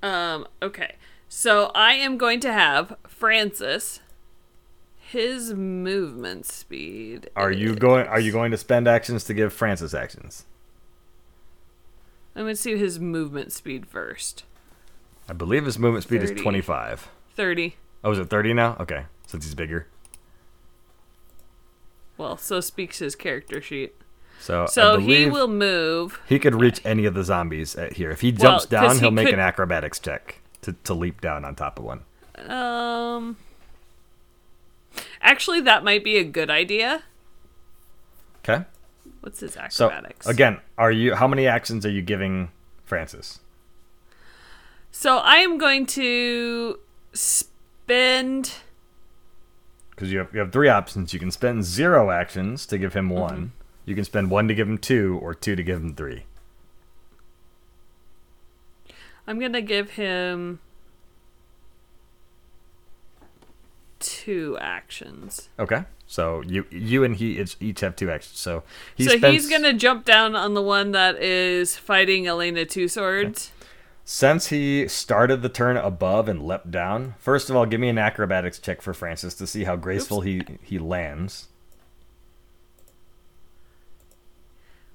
Um. Okay. So I am going to have Francis. His movement speed. Are is. you going? Are you going to spend actions to give Francis actions? I'm going to see his movement speed first. I believe his movement speed thirty. Is twenty-five. Thirty. Oh, is it thirty now? Okay, since he's bigger. Well, so speaks his character sheet. So, so he will move. He could reach any of the zombies at here. If he jumps well, down, he he'll could... make an acrobatics check to to leap down on top of one. Um. Actually, that might be a good idea. Okay. What's his acrobatics? So, again, are you? How many actions are you giving Francis? So I am going to spend. Because you have you have three options. You can spend zero actions to give him one. Mm-hmm. You can spend one to give him two, or two to give him three. I'm gonna give him. Two actions. Okay, so you you and he each have two actions. So he so spends... he's gonna jump down on the one that is fighting Alina Two-Swords. Okay. Since he started the turn above and leapt down, first of all, give me an acrobatics check for Francis to see how graceful he, he lands.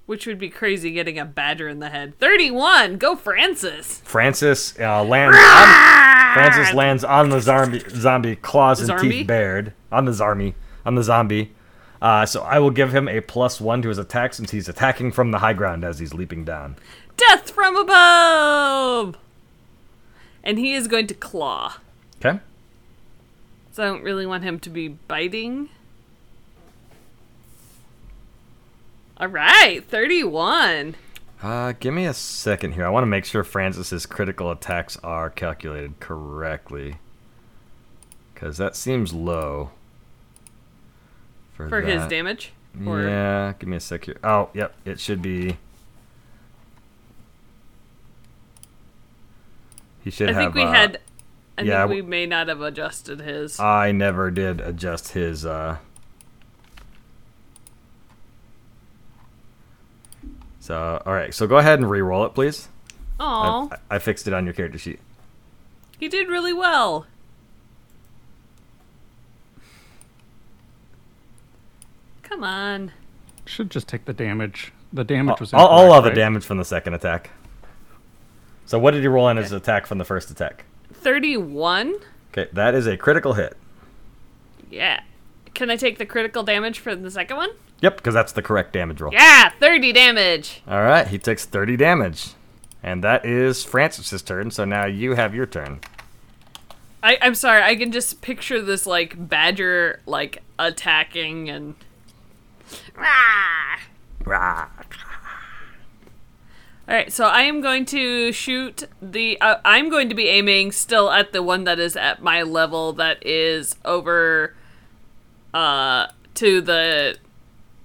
Which would be crazy getting a badger in the head. thirty-one! Go Francis! Francis uh, lands on, Francis lands on the zombie, zombie claws the and zombie? Teeth bared. On the zombie. On the zombie. Uh, so I will give him a plus one to his attack since he's attacking from the high ground as he's leaping down. Death from above! And he is going to claw. Okay. So I don't really want him to be biting. All right, thirty-one. Uh, give me a second here. I want to make sure Francis's critical attacks are calculated correctly. Because that seems low. For, for his damage? Or... Yeah, give me a sec here. Oh, yep, it should be... He should I have... Think we uh, had, I yeah, think we w- may not have adjusted his. I never did adjust his... Uh, So, all right. So go ahead and re-roll it, please. Aw. I, I fixed it on your character sheet. He did really well. Come on. Should just take the damage. The damage was... All, all of the damage from the second attack. So what did he roll on his attack from the first attack? thirty-one. Okay, that is a critical hit. Yeah. Can I take the critical damage from the second one? Yep, because that's the correct damage roll. Yeah, thirty damage. All right, he takes thirty damage. And that is Francis's turn, so now you have your turn. I, I'm sorry, I can just picture this, like, badger, like, attacking and... Rah! Rah! All right, so I am going to shoot the... Uh, I'm going to be aiming still at the one that is at my level that is over uh, to the...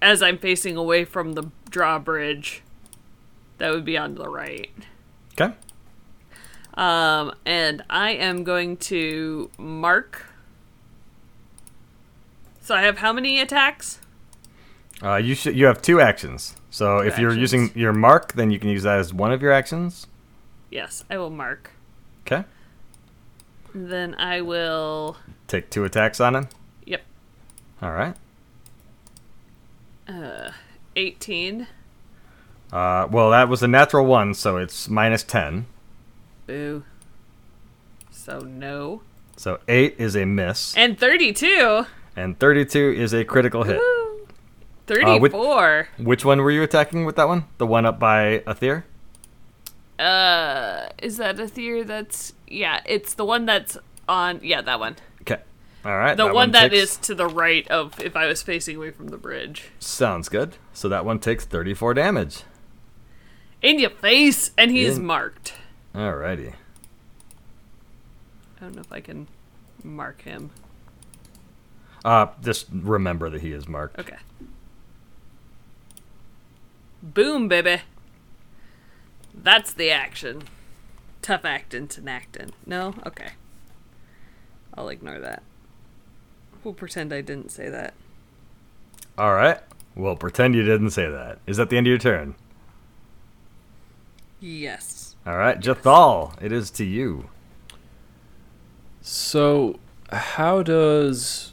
As I'm facing away from the drawbridge, that would be on the right. Okay. Um, and I am going to mark. So I have how many attacks? Uh, you should you have two actions. So two if actions. You're using your mark, then you can use that as one of your actions. Yes, I will mark. Okay. Then I will... Take two attacks on him? Yep. All right. Uh, eighteen. Uh, well, that was a natural one, so it's minus ten. Boo. So no. So eight is a miss. And thirty-two. And thirty-two is a critical hit. Woo. thirty-four. Uh, which, which one were you attacking with that one? The one up by Athir? Uh, is that Athir that's... Yeah, it's the one that's on... Yeah, that one. Okay. All right. The that one, one that takes... is to the right of if I was facing away from the bridge. Sounds good. So that one takes thirty-four damage. In your face, and he In... is marked. Alrighty. I don't know if I can mark him. Uh, just remember that he is marked. Okay. Boom, baby. That's the action. Tough actin' to actin'. No? Okay. I'll ignore that. We'll pretend I didn't say that. All right. We'll pretend you didn't say that. Is that the end of your turn? Yes. All right. Yes. Jethal, it is to you. So, how does...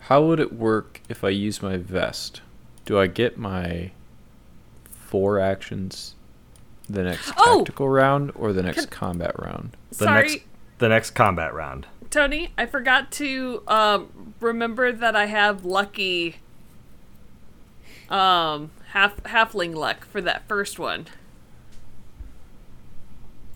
How would it work if I use my vest? Do I get my... four actions the next oh! tactical round or the next Can- combat round? The Sorry. Next, the next combat round. Tony, I forgot to um, remember that I have lucky um, half halfling luck for that first one.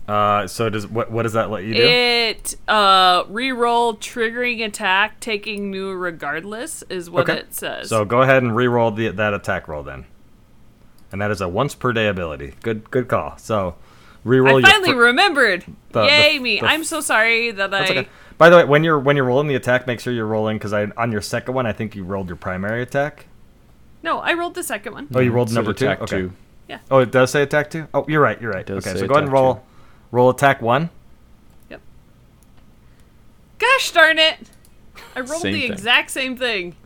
Uh, so does what, what does that let you do? It uh, reroll triggering attack, taking new regardless is what okay. it says. So go ahead and reroll the, that attack roll then. And that is a once per day ability. Good, good call. So, reroll. I finally your fr- remembered. The, Yay the, me! The f- I'm so sorry that I. Okay. By the way, when you're when you're rolling the attack, make sure you're rolling because I on your second one, I think you rolled your primary attack. No, I rolled the second one. Oh, you rolled so number two. Okay. Two. Yeah. Oh, it does say attack two. Oh, you're right. You're right. Okay, so go ahead and roll, two. roll attack one. Yep. Gosh darn it! I rolled the thing. exact same thing.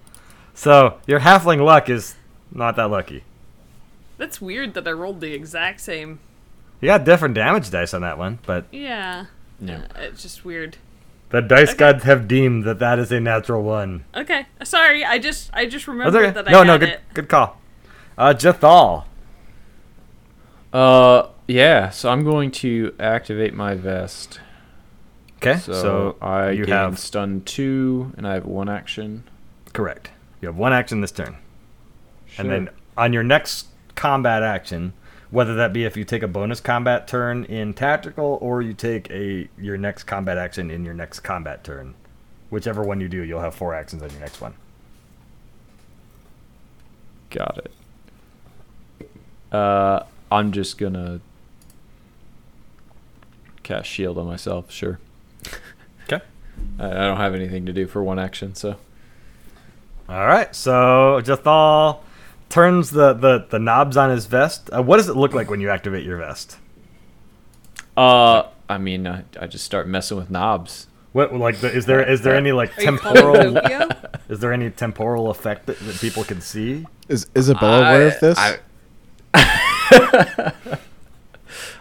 So your halfling luck is not that lucky. That's weird that I rolled the exact same. You got different damage dice on that one, but... Yeah. No. Uh, it's just weird. The dice okay. gods have deemed that that is a natural one. Okay. Sorry, I just I just remembered okay. that I no, had no, good, it. Good call. Uh, Jethal. Uh, yeah, so I'm going to activate my vest. Okay, so, so I you have stun two, and I have one action. Correct. You have one action this turn. Sure. And then on your next... combat action, whether that be if you take a bonus combat turn in tactical or you take a your next combat action in your next combat turn. Whichever one you do, you'll have four actions on your next one. Got it. Uh, I'm just gonna cast shield on myself, sure. Okay. I don't have anything to do for one action, so. Alright, so Jethal turns the, the, the knobs on his vest. Uh, what does it look like when you activate your vest? Uh, I mean, I, I just start messing with knobs. What like the, is there is there any like temporal is there any temporal effect that, that people can see? Is Isabella aware of this? I,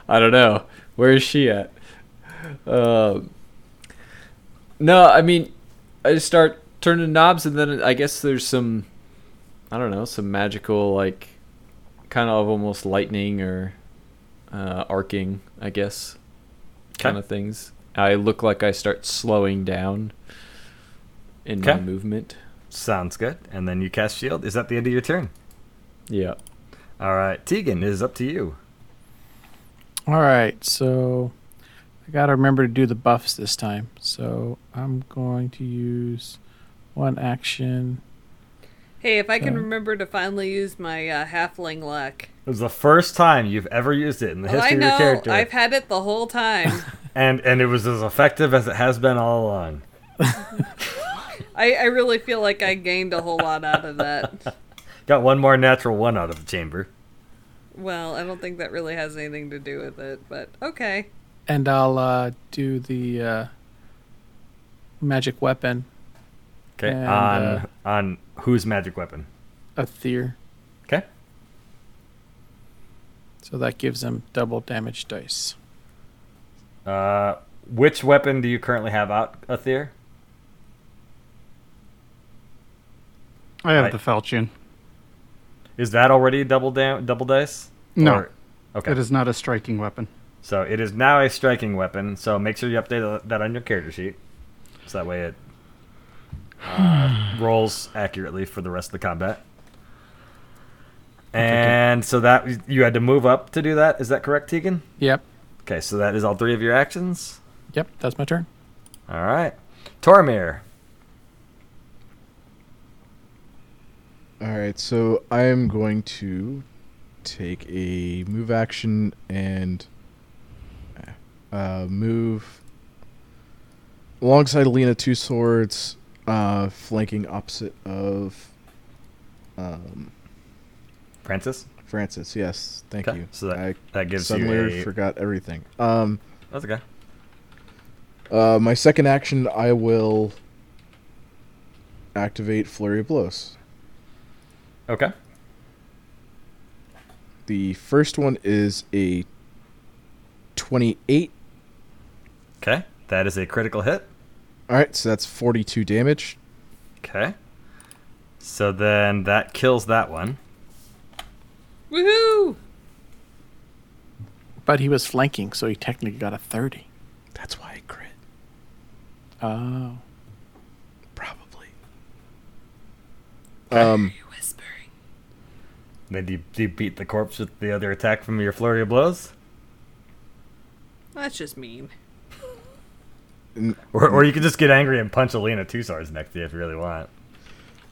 I don't know. Where is she at? Uh, no, I mean, I just start turning knobs, and then I guess there's some. I don't know, some magical, like, kind of almost lightning or uh, arcing, I guess, kind of things. I look like I start slowing down in Kay. my movement. Sounds good. And then you cast shield. Is that the end of your turn? Yeah. All right. Tegan, it is up to you. All right. So I got to remember to do the buffs this time. So I'm going to use one action... Hey, if I can remember to finally use my uh, halfling luck. It was the first time you've ever used it in the well, history I know. of your character. I've had it the whole time. and and it was as effective as it has been all along. I, I really feel like I gained a whole lot out of that. Got one more natural one out of the chamber. Well, I don't think that really has anything to do with it, but okay. And I'll uh, do the uh, magic weapon. Okay, and, on uh, on whose magic weapon? Athir. Okay. So that gives him double damage dice. Uh, which weapon do you currently have out, Athir? I have right. the falchion. Is that already double da- double dice? No. Or, okay. It is not a striking weapon. So it is now a striking weapon. So make sure you update that on your character sheet, so that way it uh, rolls accurately for the rest of the combat. And so that you had to move up to do that. Is that correct, Tegan? Yep. Okay, so that is all three of your actions? Yep, that's my turn. All right. Tormir. All right, so I am going to take a move action and uh, move alongside Alina Two-Swords, uh, flanking opposite of... Um, Francis? Francis, yes. Thank okay. you. So that, I that gives suddenly you a... forgot everything. Um, That's okay. Uh, my second action, I will activate Flurry of Blows. Okay. The first one is a twenty-eight. Okay. That is a critical hit. All right, so that's forty-two damage. Okay. So then that kills that one. Woohoo! But he was flanking, so he technically got a thirty. That's why I crit. Oh. Probably. Um, are you whispering? Did you, did you beat the corpse with the other attack from your flurry of blows? That's just mean. or, or you can just get angry and punch Alina Two-Swords next to you if you really want.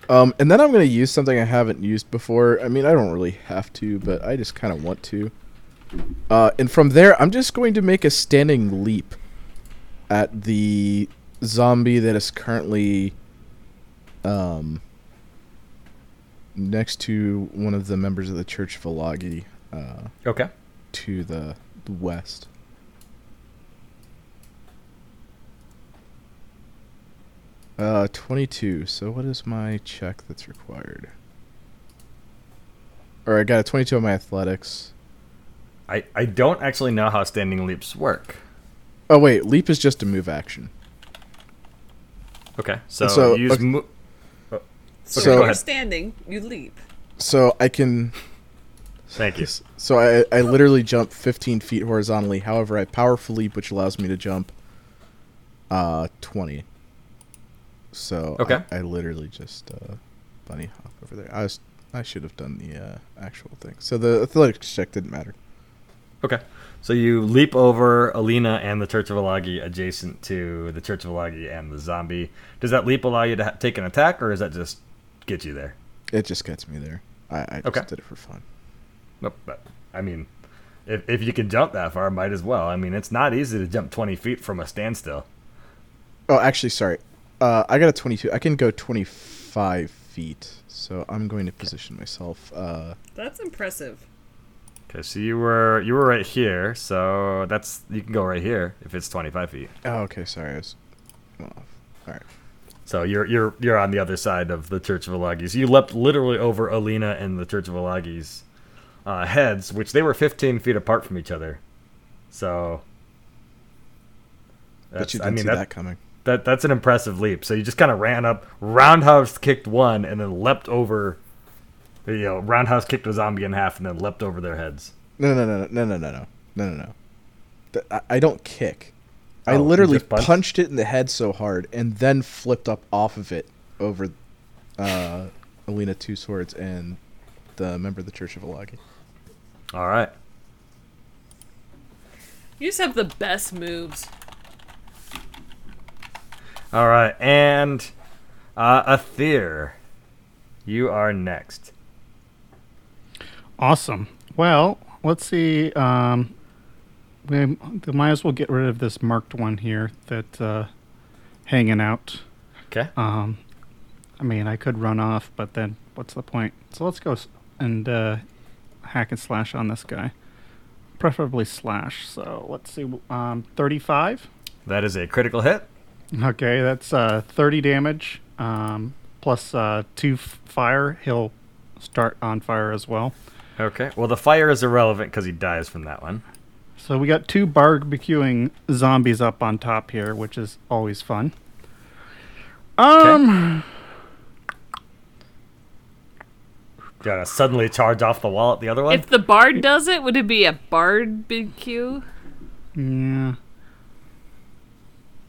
Um, and then I'm going to use something I haven't used before. I mean, I don't really have to, but I just kind of want to. Uh, and from there, I'm just going to make a standing leap at the zombie that is currently um, next to one of the members of the Church of Alagi. Uh, okay. To the, the west. Uh, twenty-two. So what is my check that's required? Or I got a twenty-two on my athletics. I, I don't actually know how standing leaps work. Oh, wait. Leap is just a move action. Okay. So, so use... Okay. Mo- oh. okay, so when you're standing, you leap. So I can... Thank you. So I, I literally jump fifteen feet horizontally. However, I powerful leap, which allows me to jump uh, twenty. So okay. I, I literally just uh, bunny hop over there. I was I should have done the uh, actual thing. So the athletics check didn't matter. Okay. So you leap over Alina and the Church of Alagi adjacent to the Church of Alagi and the zombie. Does that leap allow you to ha- take an attack, or does that just get you there? It just gets me there. I, I just okay. did it for fun. Nope. But, I mean, if, if you can jump that far, might as well. I mean, it's not easy to jump twenty feet from a standstill. Oh, actually, sorry. Uh, I got a twenty-two. I can go twenty-five feet, so I'm going to position myself. Uh, that's impressive. Okay, so you were you were right here, so that's you can go right here if it's twenty-five feet. Oh, okay. Sorry, I was off. All right. So you're you're you're on the other side of the Church of Alagi's. You leapt literally over Alina and the Church of Alagi's uh, heads, which they were fifteen feet apart from each other. So. But you didn't I mean, see that, that coming. That that's an impressive leap. So you just kind of ran up, roundhouse kicked one, and then leapt over. You know, roundhouse kicked a zombie in half, and then leapt over their heads. No, no, no, no, no, no, no, no, no, no. I, I don't kick. Oh, I literally punched? punched it in the head so hard, and then flipped up off of it over uh, Alina Two-Swords and the member of the Church of Alagi. All right. You just have the best moves. All right, and uh, Athir, you are next. Awesome. Well, let's see. Um, we, we might as well get rid of this marked one here that's uh, hanging out. Okay. Um, I mean, I could run off, but then what's the point? So let's go and uh, hack and slash on this guy. Preferably slash. So let's see. Um, thirty-five. That is a critical hit. Okay, that's uh, thirty damage, um, plus uh, two f- fire. He'll start on fire as well. Okay, well, the fire is irrelevant because he dies from that one. So we got two barbecuing zombies up on top here, which is always fun. Um... Okay. Gonna suddenly charge off the wall at the other one? If the bard does it, would it be a barbecue? Yeah.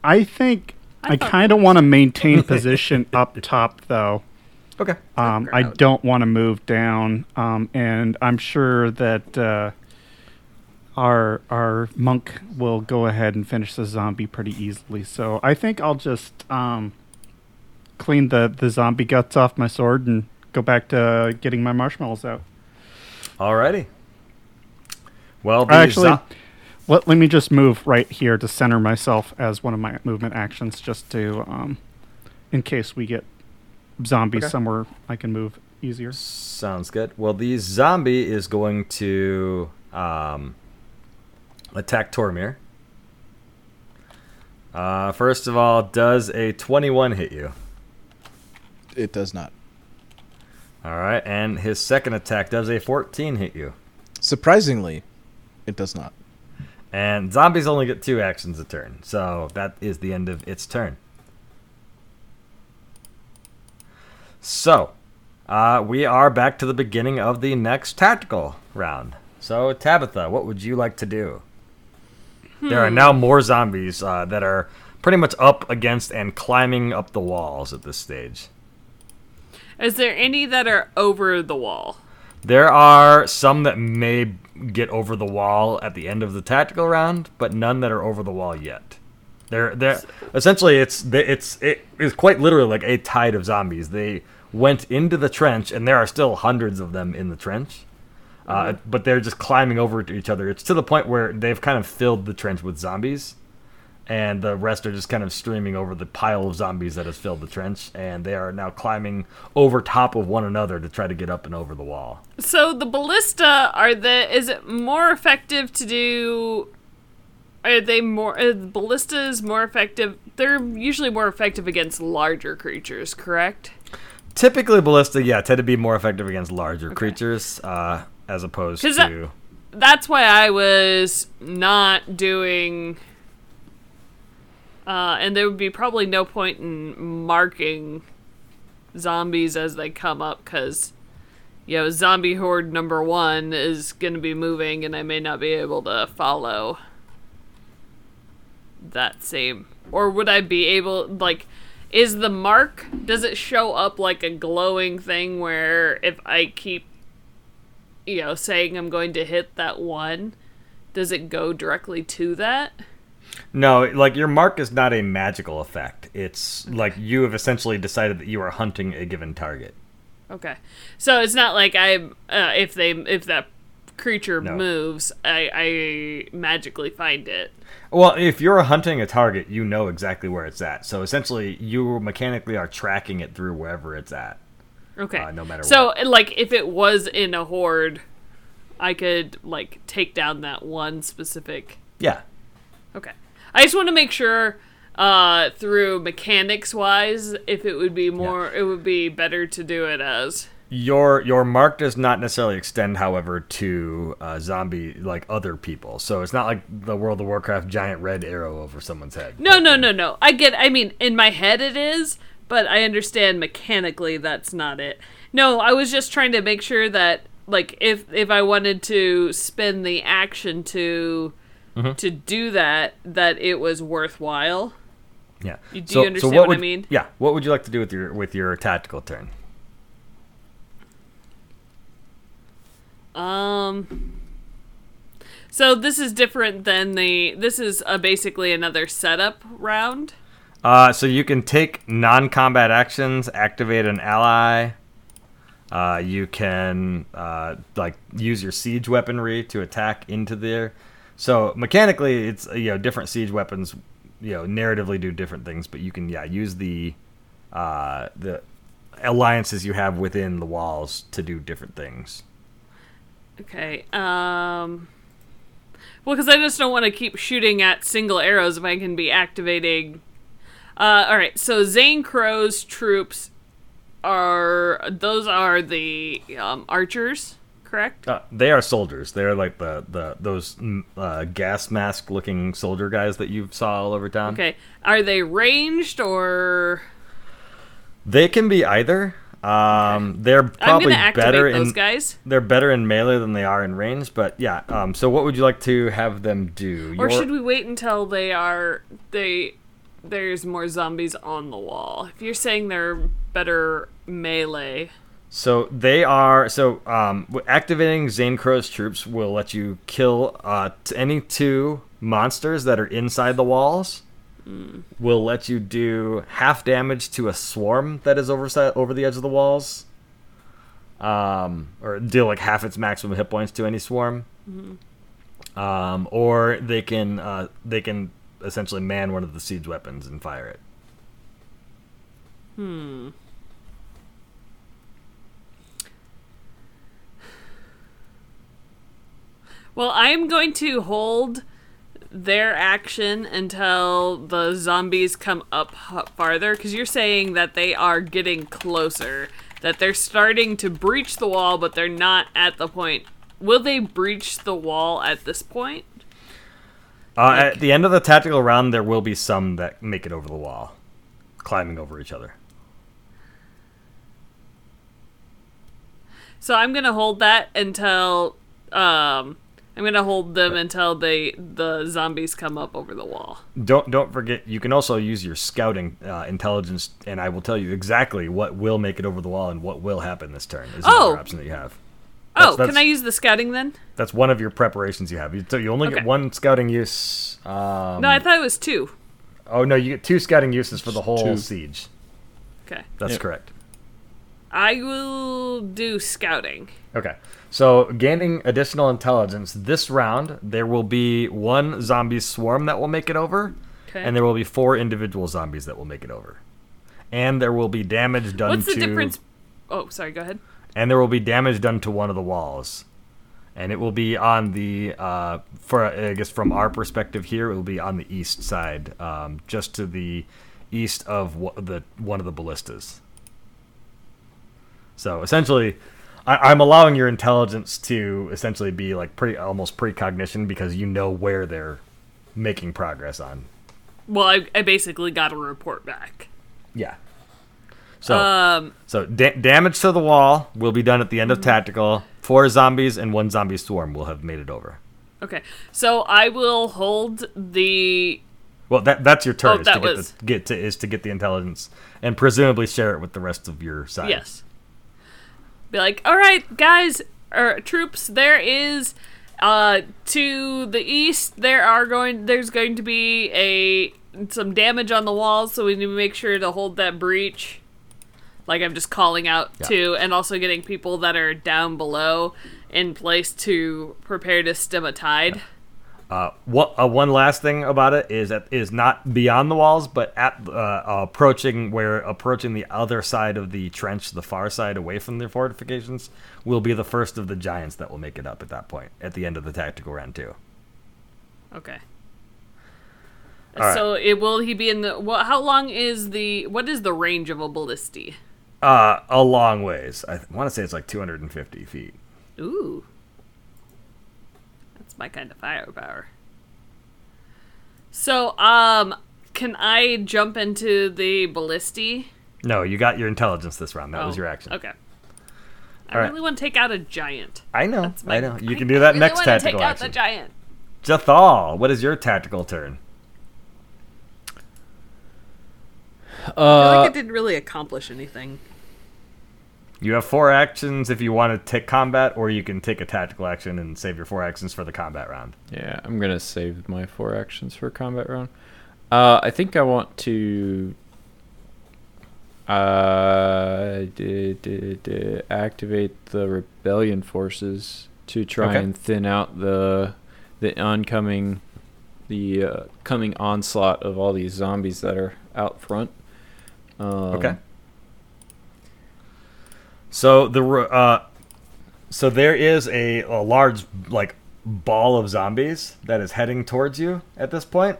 I think I, I kind of want to maintain position up top, though. Okay. Um, I don't want to move down, um, and I'm sure that uh, our our monk will go ahead and finish the zombie pretty easily. So I think I'll just um, clean the, the zombie guts off my sword and go back to getting my marshmallows out. Alrighty. Well, actually, zo- let, let me just move right here to center myself as one of my movement actions, just to, um, in case we get zombies okay. somewhere, I can move easier. Sounds good. Well, the zombie is going to um, attack Tormir. Uh, first of all, does a twenty-one hit you? It does not. All right, and his second attack, does a fourteen hit you? Surprisingly, it does not. And zombies only get two actions a turn, so that is the end of its turn. So, uh, we are back to the beginning of the next tactical round. So, Tabitha, what would you like to do? Hmm. There are now more zombies uh, that are pretty much up against and climbing up the walls at this stage. Is there any that are over the wall? There are some that may get over the wall at the end of the tactical round, but none that are over the wall yet. They're, they're, essentially, it's it's it is quite literally like a tide of zombies. They went into the trench, and there are still hundreds of them in the trench, uh, mm-hmm. but they're just climbing over to each other. It's to the point where they've kind of filled the trench with zombies, and the rest are just kind of streaming over the pile of zombies that has filled the trench, and they are now climbing over top of one another to try to get up and over the wall. So the ballista, are the is it more effective to do... Are they more... Are the ballistas more effective... They're usually more effective against larger creatures, correct? Typically ballista, yeah, tend to be more effective against larger okay. creatures, uh, as opposed to... That, that's why I was not doing... Uh, and there would be probably no point in marking zombies as they come up, because, you know, zombie horde number one is going to be moving, and I may not be able to follow that same. Or would I be able, like, is the mark, does it show up like a glowing thing where if I keep, you know, saying I'm going to hit that one, does it go directly to that? No, like, your mark is not a magical effect. It's okay. like you have essentially decided that you are hunting a given target. Okay. So it's not like I, uh, if they, if that creature no. moves, I, I magically find it. Well, if you're hunting a target, you know exactly where it's at. So essentially, you mechanically are tracking it through wherever it's at. Okay. Uh, no matter so, what. So, like, if it was in a horde, I could, like, take down that one specific... Yeah. Okay. I just want to make sure, uh, through mechanics-wise, if it would be more, yeah. it would be better to do it as your your mark does not necessarily extend, however, to uh, zombie like other people. So it's not like the World of Warcraft giant red arrow over someone's head. No, no, no, no. I get. I mean, in my head it is, but I understand mechanically that's not it. No, I was just trying to make sure that, like, if if I wanted to spend the action to. Mm-hmm. To do that, that it was worthwhile. Yeah. Do you so, understand so what, what would, I mean? Yeah. What would you like to do with your with your tactical turn? Um. So this is different than the. This is a basically another setup round. Uh, so you can take non-combat actions, activate an ally. Uh, you can uh like use your siege weaponry to attack into there. So mechanically, it's, you know, different siege weapons, you know, narratively do different things, but you can yeah use the uh, the alliances you have within the walls to do different things. Okay. Um, well, because I just don't want to keep shooting at single arrows if I can be activating. Uh, all right. So Zane Crow's troops are those are the um, archers. correct? Uh, they are soldiers. They're like the, the those uh, gas mask looking soldier guys that you saw all over town. Okay. Are they ranged or? They can be either. Um, okay. They're probably I'm better in those guys. They're better in melee than they are in range, but yeah. Um, so what would you like to have them do? Or Your... should we wait until they are they? There's more zombies on the wall. If you're saying they're better melee, so they are. So um, activating Zane Crow's troops will let you kill uh, any two monsters that are inside the walls. Mm. Will let you do half damage to a swarm that is over over the edge of the walls, um, or deal like half its maximum hit points to any swarm. Mm-hmm. Um, or they can uh, they can essentially man one of the siege weapons and fire it. Hmm. Well, I'm going to hold their action until the zombies come up farther, because you're saying that they are getting closer, that they're starting to breach the wall, but they're not at the point. Will they breach the wall at this point? Uh, like, at the end of the tactical round, there will be some that make it over the wall, climbing over each other. So I'm going to hold that until... Um, I'm gonna hold them until they the zombies come up over the wall. Don't don't forget, you can also use your scouting uh, intelligence, and I will tell you exactly what will make it over the wall and what will happen this turn. Is oh. another option that you have. That's, oh, that's, can I use the scouting then? That's one of your preparations you have. So you only okay. get one scouting use. Um, no, I thought it was two. Oh no, you get two scouting uses for the whole two. siege. Okay, that's yep. correct. I will do scouting. Okay. So, gaining additional intelligence, this round, there will be one zombie swarm that will make it over, okay. and there will be four individual zombies that will make it over. And there will be damage done to... What's the to, difference? Oh, sorry, go ahead. And there will be damage done to one of the walls. And it will be on the, uh, for I guess from our perspective here, it will be on the east side, um, just to the east of the one of the ballistas. So, essentially... I, I'm allowing your intelligence to essentially be like pre, almost precognition, because you know where they're making progress on. Well, I, I basically got a report back. Yeah. So, um, so da- damage to the wall will be done at the end of tactical. Four zombies and one zombie swarm will have made it over. Okay, so I will hold the. Well, that that's your turn. Oh, is that to get was the, get to is to get the intelligence and presumably share it with the rest of your side. Yes. Be like, all right, guys, or troops, there is, uh, to the east, there are going, there's going to be a, some damage on the walls, so we need to make sure to hold that breach. Like, I'm just calling out yeah. to, and also getting people that are down below in place to prepare to stem a tide. Yeah. Uh, what, uh, one last thing about it is that is not beyond the walls, but at, uh, approaching where, approaching the other side of the trench, the far side away from the fortifications, will be the first of the giants that will make it up at that point, at the end of the tactical round too. Okay. All so right. it, will he be in the, well, how long is the, what is the range of a ballistae? Uh, a long ways. I want to say it's like two hundred fifty feet. Ooh. My kind of firepower. So, um, can I jump into the ballistae? No, you got your intelligence this round. That oh, was your action. Okay. I All really right. want to take out a giant. I know. My, I know. You I can do that really next want tactical to take action. Take out the giant. Jethal, what is your tactical turn? Uh, I feel like it didn't really accomplish anything. You have four actions if you want to take combat, or you can take a tactical action and save your four actions for the combat round. Yeah, I'm going to save my four actions for combat round. Uh, I think I want to uh, d- d- d- activate the rebellion forces to try okay. and thin out the the oncoming, the uh, coming onslaught of all these zombies that are out front. Um, okay. So the uh, so there is a, a large like ball of zombies that is heading towards you at this point,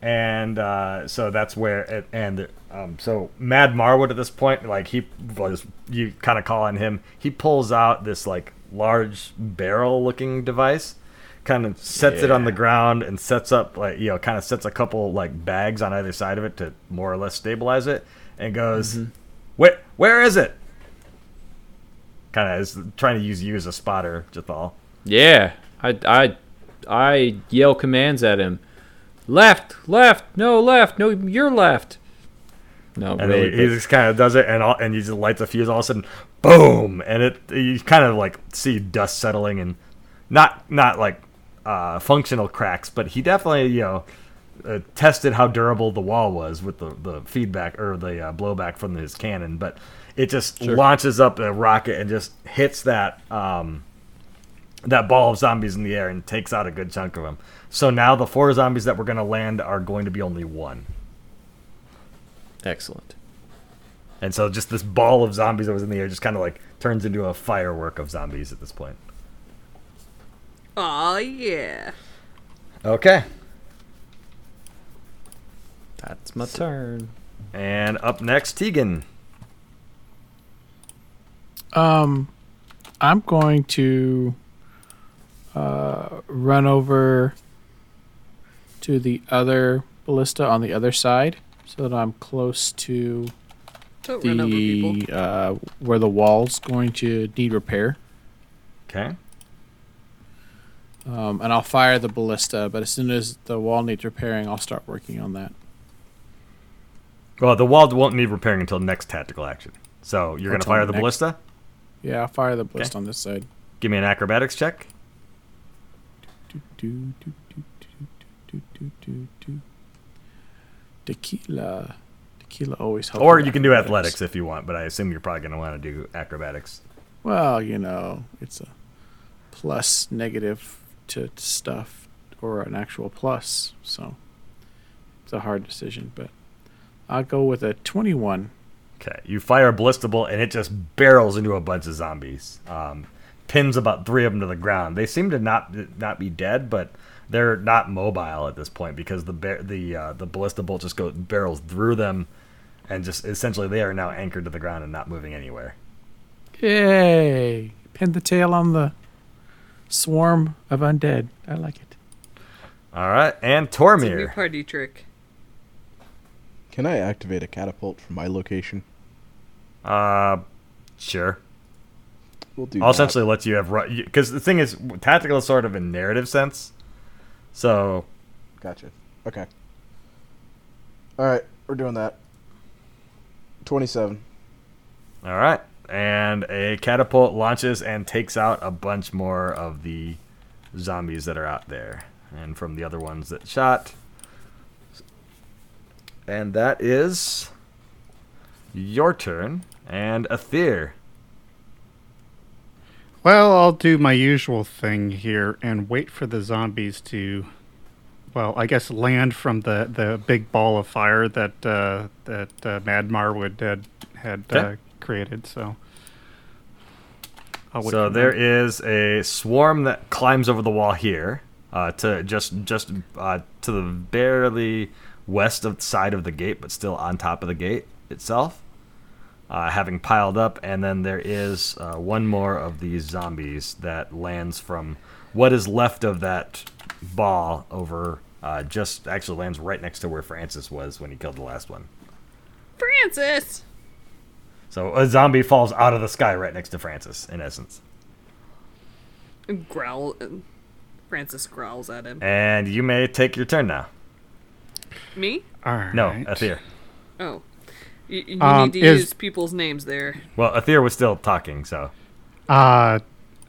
and uh, so that's where it, and um, so Mad Marwood at this point, like he was, you kind of call on him. He pulls out this like large barrel-looking device. Kind of sets yeah. it on the ground and sets up, like, you know, kind of sets a couple like bags on either side of it to more or less stabilize it, and goes, mm-hmm. "Where, where is it?" Kind of is trying to use you as a spotter, Jethal. Yeah, I, I, I yell commands at him. Left, left, no left, no, you're left. No, and really, he, he just kind of does it, and all, and he just lights a fuse. All of a sudden, boom! And it, you kind of like see dust settling, and not, not like. Uh, functional cracks, but he definitely, you know, uh, tested how durable the wall was with the, the feedback or the uh, blowback from his cannon. But it just sure. launches up a rocket and just hits that um, that ball of zombies in the air and takes out a good chunk of them. So now the four zombies that we're going to land are going to be only one. Excellent. And so just this ball of zombies that was in the air just kind of like turns into a firework of zombies at this point. Aw, yeah. Okay. That's my turn. And up next, Tegan. Um, I'm going to uh, run over to the other ballista on the other side so that I'm close to Don't the run over people. Uh, where the wall's going to need repair. Okay. Um, and I'll fire the ballista, but as soon as the wall needs repairing, I'll start working on that. Well, the wall won't need repairing until next tactical action. So you're going to fire the next. ballista? Yeah, I'll fire the ballista okay. on this side. Give me an acrobatics check. Do, do, do, do, do, do, do, do. Tequila. Tequila always helps. Or you can do athletics if you want, but I assume you're probably going to want to do acrobatics. Well, you know, it's a plus negative to stuff or an actual plus, so it's a hard decision, but I'll go with a twenty-one. Okay, you fire a ballista bolt and it just barrels into a bunch of zombies, um, pins about three of them to the ground. They seem to not not be dead, but they're not mobile at this point because the ba- the uh, the ballista bolt just goes barrels through them, and just essentially they are now anchored to the ground and not moving anywhere. Yay! Pin the tail on the swarm of undead. I like it. All right, and Tormir. It's a new party trick. Can I activate a catapult from my location? Uh, sure. We'll do. I'll that. Essentially let you have because the thing is tactical is sort of a narrative sense. So. Gotcha. Okay. All right, we're doing that. twenty-seven. All right. And a catapult launches and takes out a bunch more of the zombies that are out there. And from the other ones that shot. And that is your turn. And Athir. Well, I'll do my usual thing here and wait for the zombies to, well, I guess land from the, the big ball of fire that uh, that uh, Mad Marwood had, had okay. uh, created, so so there know. is a swarm that climbs over the wall here uh, to just just uh, to the barely west of the side of the gate, but still on top of the gate itself, uh, having piled up, and then there is uh, one more of these zombies that lands from what is left of that ball over uh, just actually lands right next to where Francis was when he killed the last one. Francis! So a zombie falls out of the sky right next to Francis, in essence. Growl. Francis growls at him. And you may take your turn now. Me? All right. No, Athir. Oh. You, you um, need to is, use people's names there. Well, Athir was still talking, so. Uh,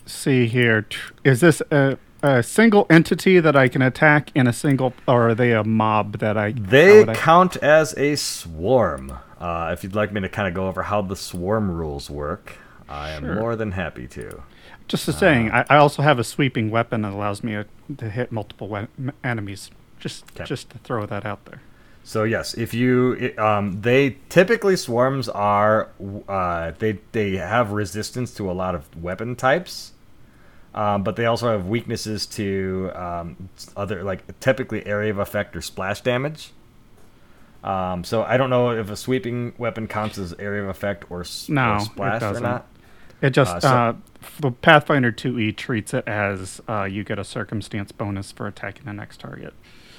see here. Is this a, a single entity that I can attack in a single, or are they a mob that I... They count I, as a swarm. Uh, if you'd like me to kind of go over how the swarm rules work, I am sure. more than happy to. Just as uh, saying, I, I also have a sweeping weapon that allows me a, to hit multiple we- enemies. Just okay. just to throw that out there. So yes, if you, it, um, they typically swarms are uh, they they have resistance to a lot of weapon types, um, but they also have weaknesses to um, other like typically area of effect or splash damage. Um, so I don't know if a sweeping weapon counts as area of effect or, s- no, or splash it doesn't. or not. It just uh, so, uh, the Pathfinder two E treats it as uh, you get a circumstance bonus for attacking the next target.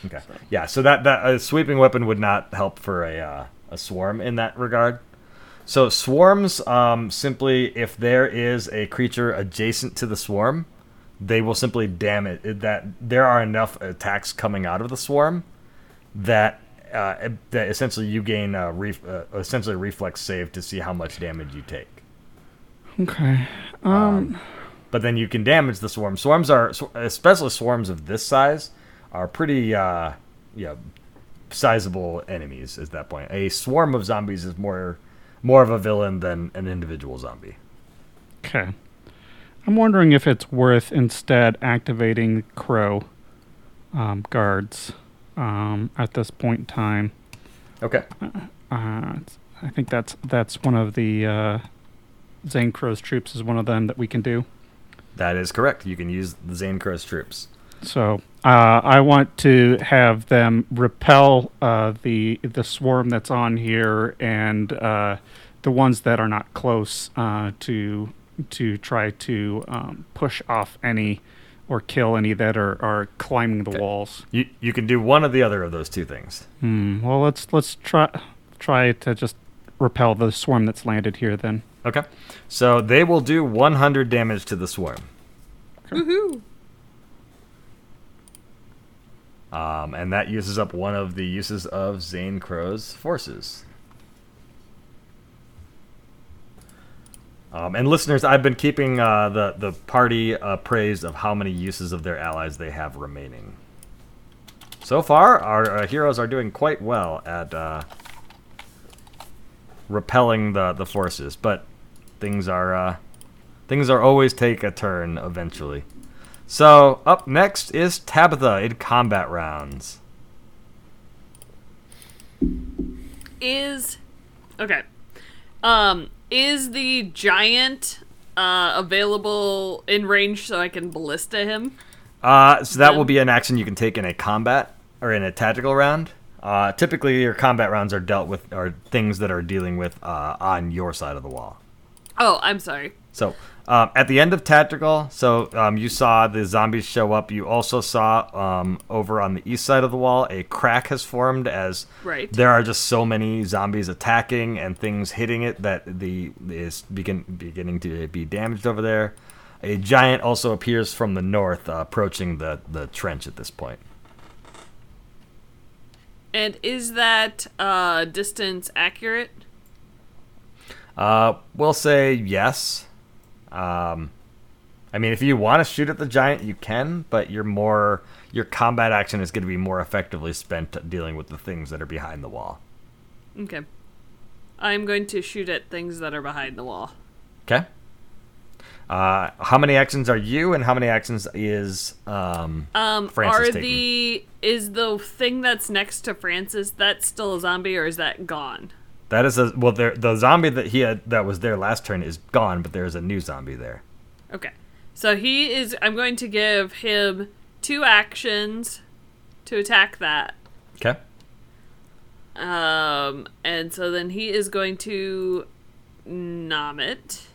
Okay. So. Yeah, so that, that a sweeping weapon would not help for a uh, a swarm in that regard. So swarms, um, simply if there is a creature adjacent to the swarm, they will simply damage it, that there are enough attacks coming out of the swarm that uh, that essentially you gain a ref, uh, essentially a reflex save to see how much damage you take. Okay. Um, um, but then you can damage the swarm. Swarms are, especially swarms of this size, are pretty uh, yeah, sizable enemies at that point. A swarm of zombies is more more of a villain than an individual zombie. Okay. I'm wondering if it's worth instead activating crow um, guards um, at this point in time. Okay. Uh, uh, I think that's that's one of the uh, Zane Crow's troops is one of them that we can do. That is correct. You can use the Zane Crow's troops. So uh, I want to have them repel uh, the the swarm that's on here and uh, the ones that are not close uh, to. to try to um, push off any or kill any that are, are climbing the okay. walls. You you can do one or the other of those two things. Hmm. Well, let's let's try try to just repel the swarm that's landed here then. Okay. So they will do one hundred damage to the swarm. Okay. Woohoo! Um, and that uses up one of the uses of Zane Crow's forces. Um, and listeners, I've been keeping uh, the, the party appraised of how many uses of their allies they have remaining. So far, our, our heroes are doing quite well at uh, repelling the, the forces, but things are uh, things are always take a turn eventually. So up next is Tabitha in combat rounds. Is okay. Um. Is the giant uh, available in range so I can ballista him? Uh, so that yeah. will be an action you can take in a combat or in a tactical round. Uh, typically, your combat rounds are dealt with or things that are dealing with uh, on your side of the wall. Oh, I'm sorry. So um, at the end of tactical, so um, you saw the zombies show up. You also saw um, over on the east side of the wall, a crack has formed as right. there are just so many zombies attacking and things hitting it that the is begin, beginning to be damaged over there. A giant also appears from the north, uh, approaching the, the trench at this point. And is that uh, distance accurate? Uh, we'll say yes. Um, I mean, if you want to shoot at the giant, you can, but you're more, your combat action is going to be more effectively spent dealing with the things that are behind the wall. Okay. I'm going to shoot at things that are behind the wall. Okay. Uh, how many actions are you, and how many actions is um, um Francis are taking? The is the thing that's next to Francis that's still a zombie, or is that gone? That is a well. The zombie that he had that was there last turn is gone, but there is a new zombie there. Okay, so he is. I'm going to give him two actions to attack that. Okay. Um, and so then he is going to nom it.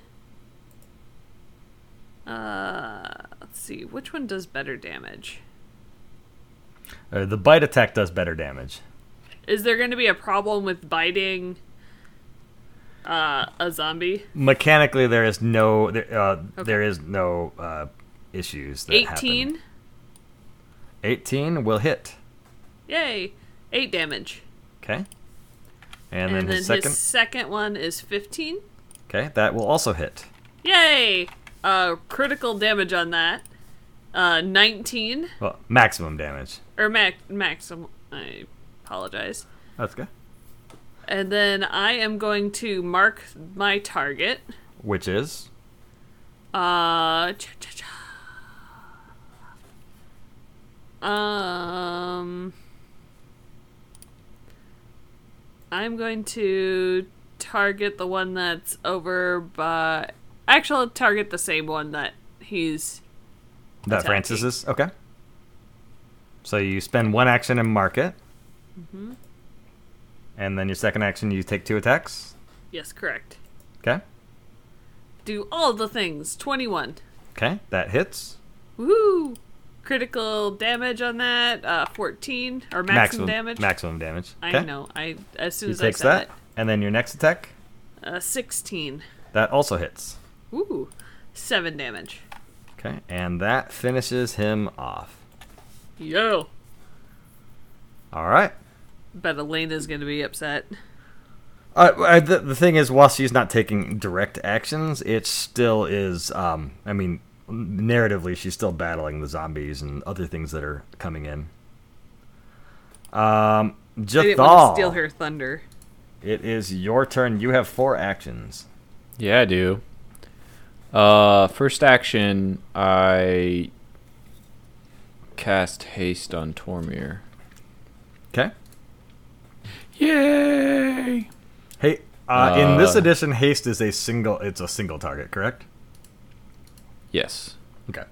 Uh, let's see, which one does better damage? Uh, the bite attack does better damage. Is there going to be a problem with biting uh, a zombie? Mechanically, there is no there, uh, okay. there is no uh, issues that eighteen? Happen. eighteen will hit. Yay. eight damage. Okay. And, and then, then his second his second one is fifteen. Okay, that will also hit. Yay. Uh, critical damage on that. Uh, nineteen. Well, maximum damage. Or max maximum I apologize. That's good. And then I am going to mark my target, which is uh cha, cha, cha. um I'm going to target the one that's over by actually I'll target the same one that he's that attacking. Francis is okay. So you spend one action and mark it. Mm-hmm. And then your second action, you take two attacks? Yes, correct. Okay. do all the things. twenty-one. Okay, that hits. Woohoo! Critical damage on that, uh, fourteen, or maximum, maximum damage. Maximum damage. Okay. I know. I as soon he as I said that. that. And then your next attack? Uh, sixteen. That also hits. Ooh, seven damage. Okay, and that finishes him off. Yo. All right. Bet Elena's going to be upset. Uh, I, the, the thing is, while she's not taking direct actions, it still is, um, I mean... narratively, she's still battling the zombies and other things that are coming in. Um, Jethal. I didn't want to steal her thunder. It is your turn. You have four actions. Yeah, I do. Uh, first action, I cast haste on Tormir. Okay. Yay! Hey, uh, uh, in this edition, haste is a single. It's a single target, correct? Yes. Okay.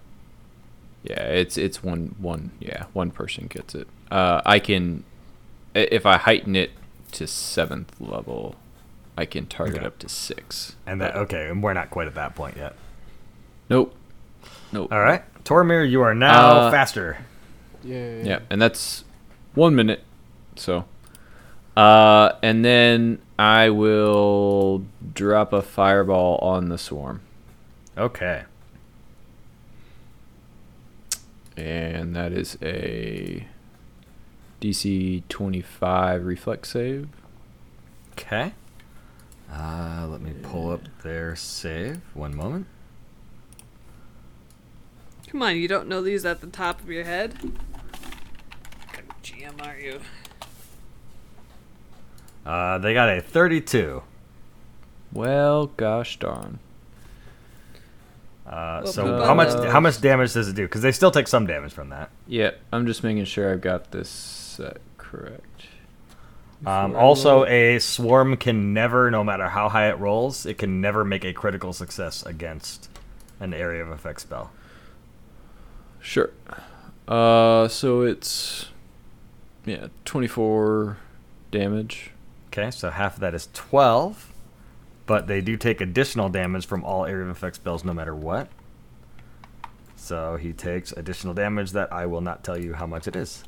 Yeah, it's it's one one yeah one person gets it. Uh, I can, if I heighten it to seventh level, I can target okay. up to six. And that okay, and we're not quite at that point yet. Nope. Nope. All right, Tormir, you are now uh, faster. Yeah. Yeah, and that's one minute. So, uh, and then I will drop a fireball on the swarm. Okay. And that is a D C twenty-five reflex save. Okay. Uh, let me pull up their save. One moment. Come on, you don't know these at the top of your head? What kind of G M are you? Uh, they got a thirty-two. Well, gosh darn. Uh, so uh, how much how much damage does it do? Because they still take some damage from that. Yeah, I'm just making sure I've got this uh, correct. Um, also, a swarm can never, no matter how high it rolls, it can never make a critical success against an area of effect spell. Sure. Uh, so it's yeah, twenty-four damage. Okay, so half of that is twelve. But they do take additional damage from all area of effect spells no matter what. So he takes additional damage that I will not tell you how much it is.